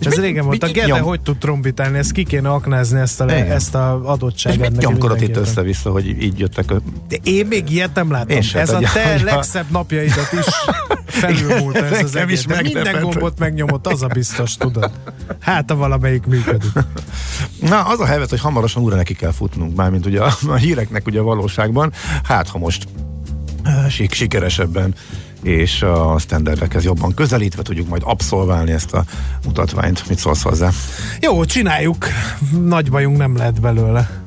És ez régen volt. A Gede hogy tud trombitálni, ezt ki kéne aknázni, ezt a, ezt a adottságot. És mit nyomkodott itt össze-vissza, hogy így jöttek? A... De én még ilyet nem láttam. Ez a te a... legszebb napjaidat is felülmúlt ez az egész. Minden gombot megnyomott, az a biztos, tudod. Hát, ha valamelyik működik. Na, az a helyzet, hogy hamarosan újra neki kell futnunk, mármint ugye a, a híreknek ugye a valóságban. Hát, ha most Sik, sikeresebben és a standardekhez jobban közelítve tudjuk majd abszolválni ezt a mutatványt. Mit szólsz hozzá? Jó, csináljuk. Nagy bajunk nem lehet belőle.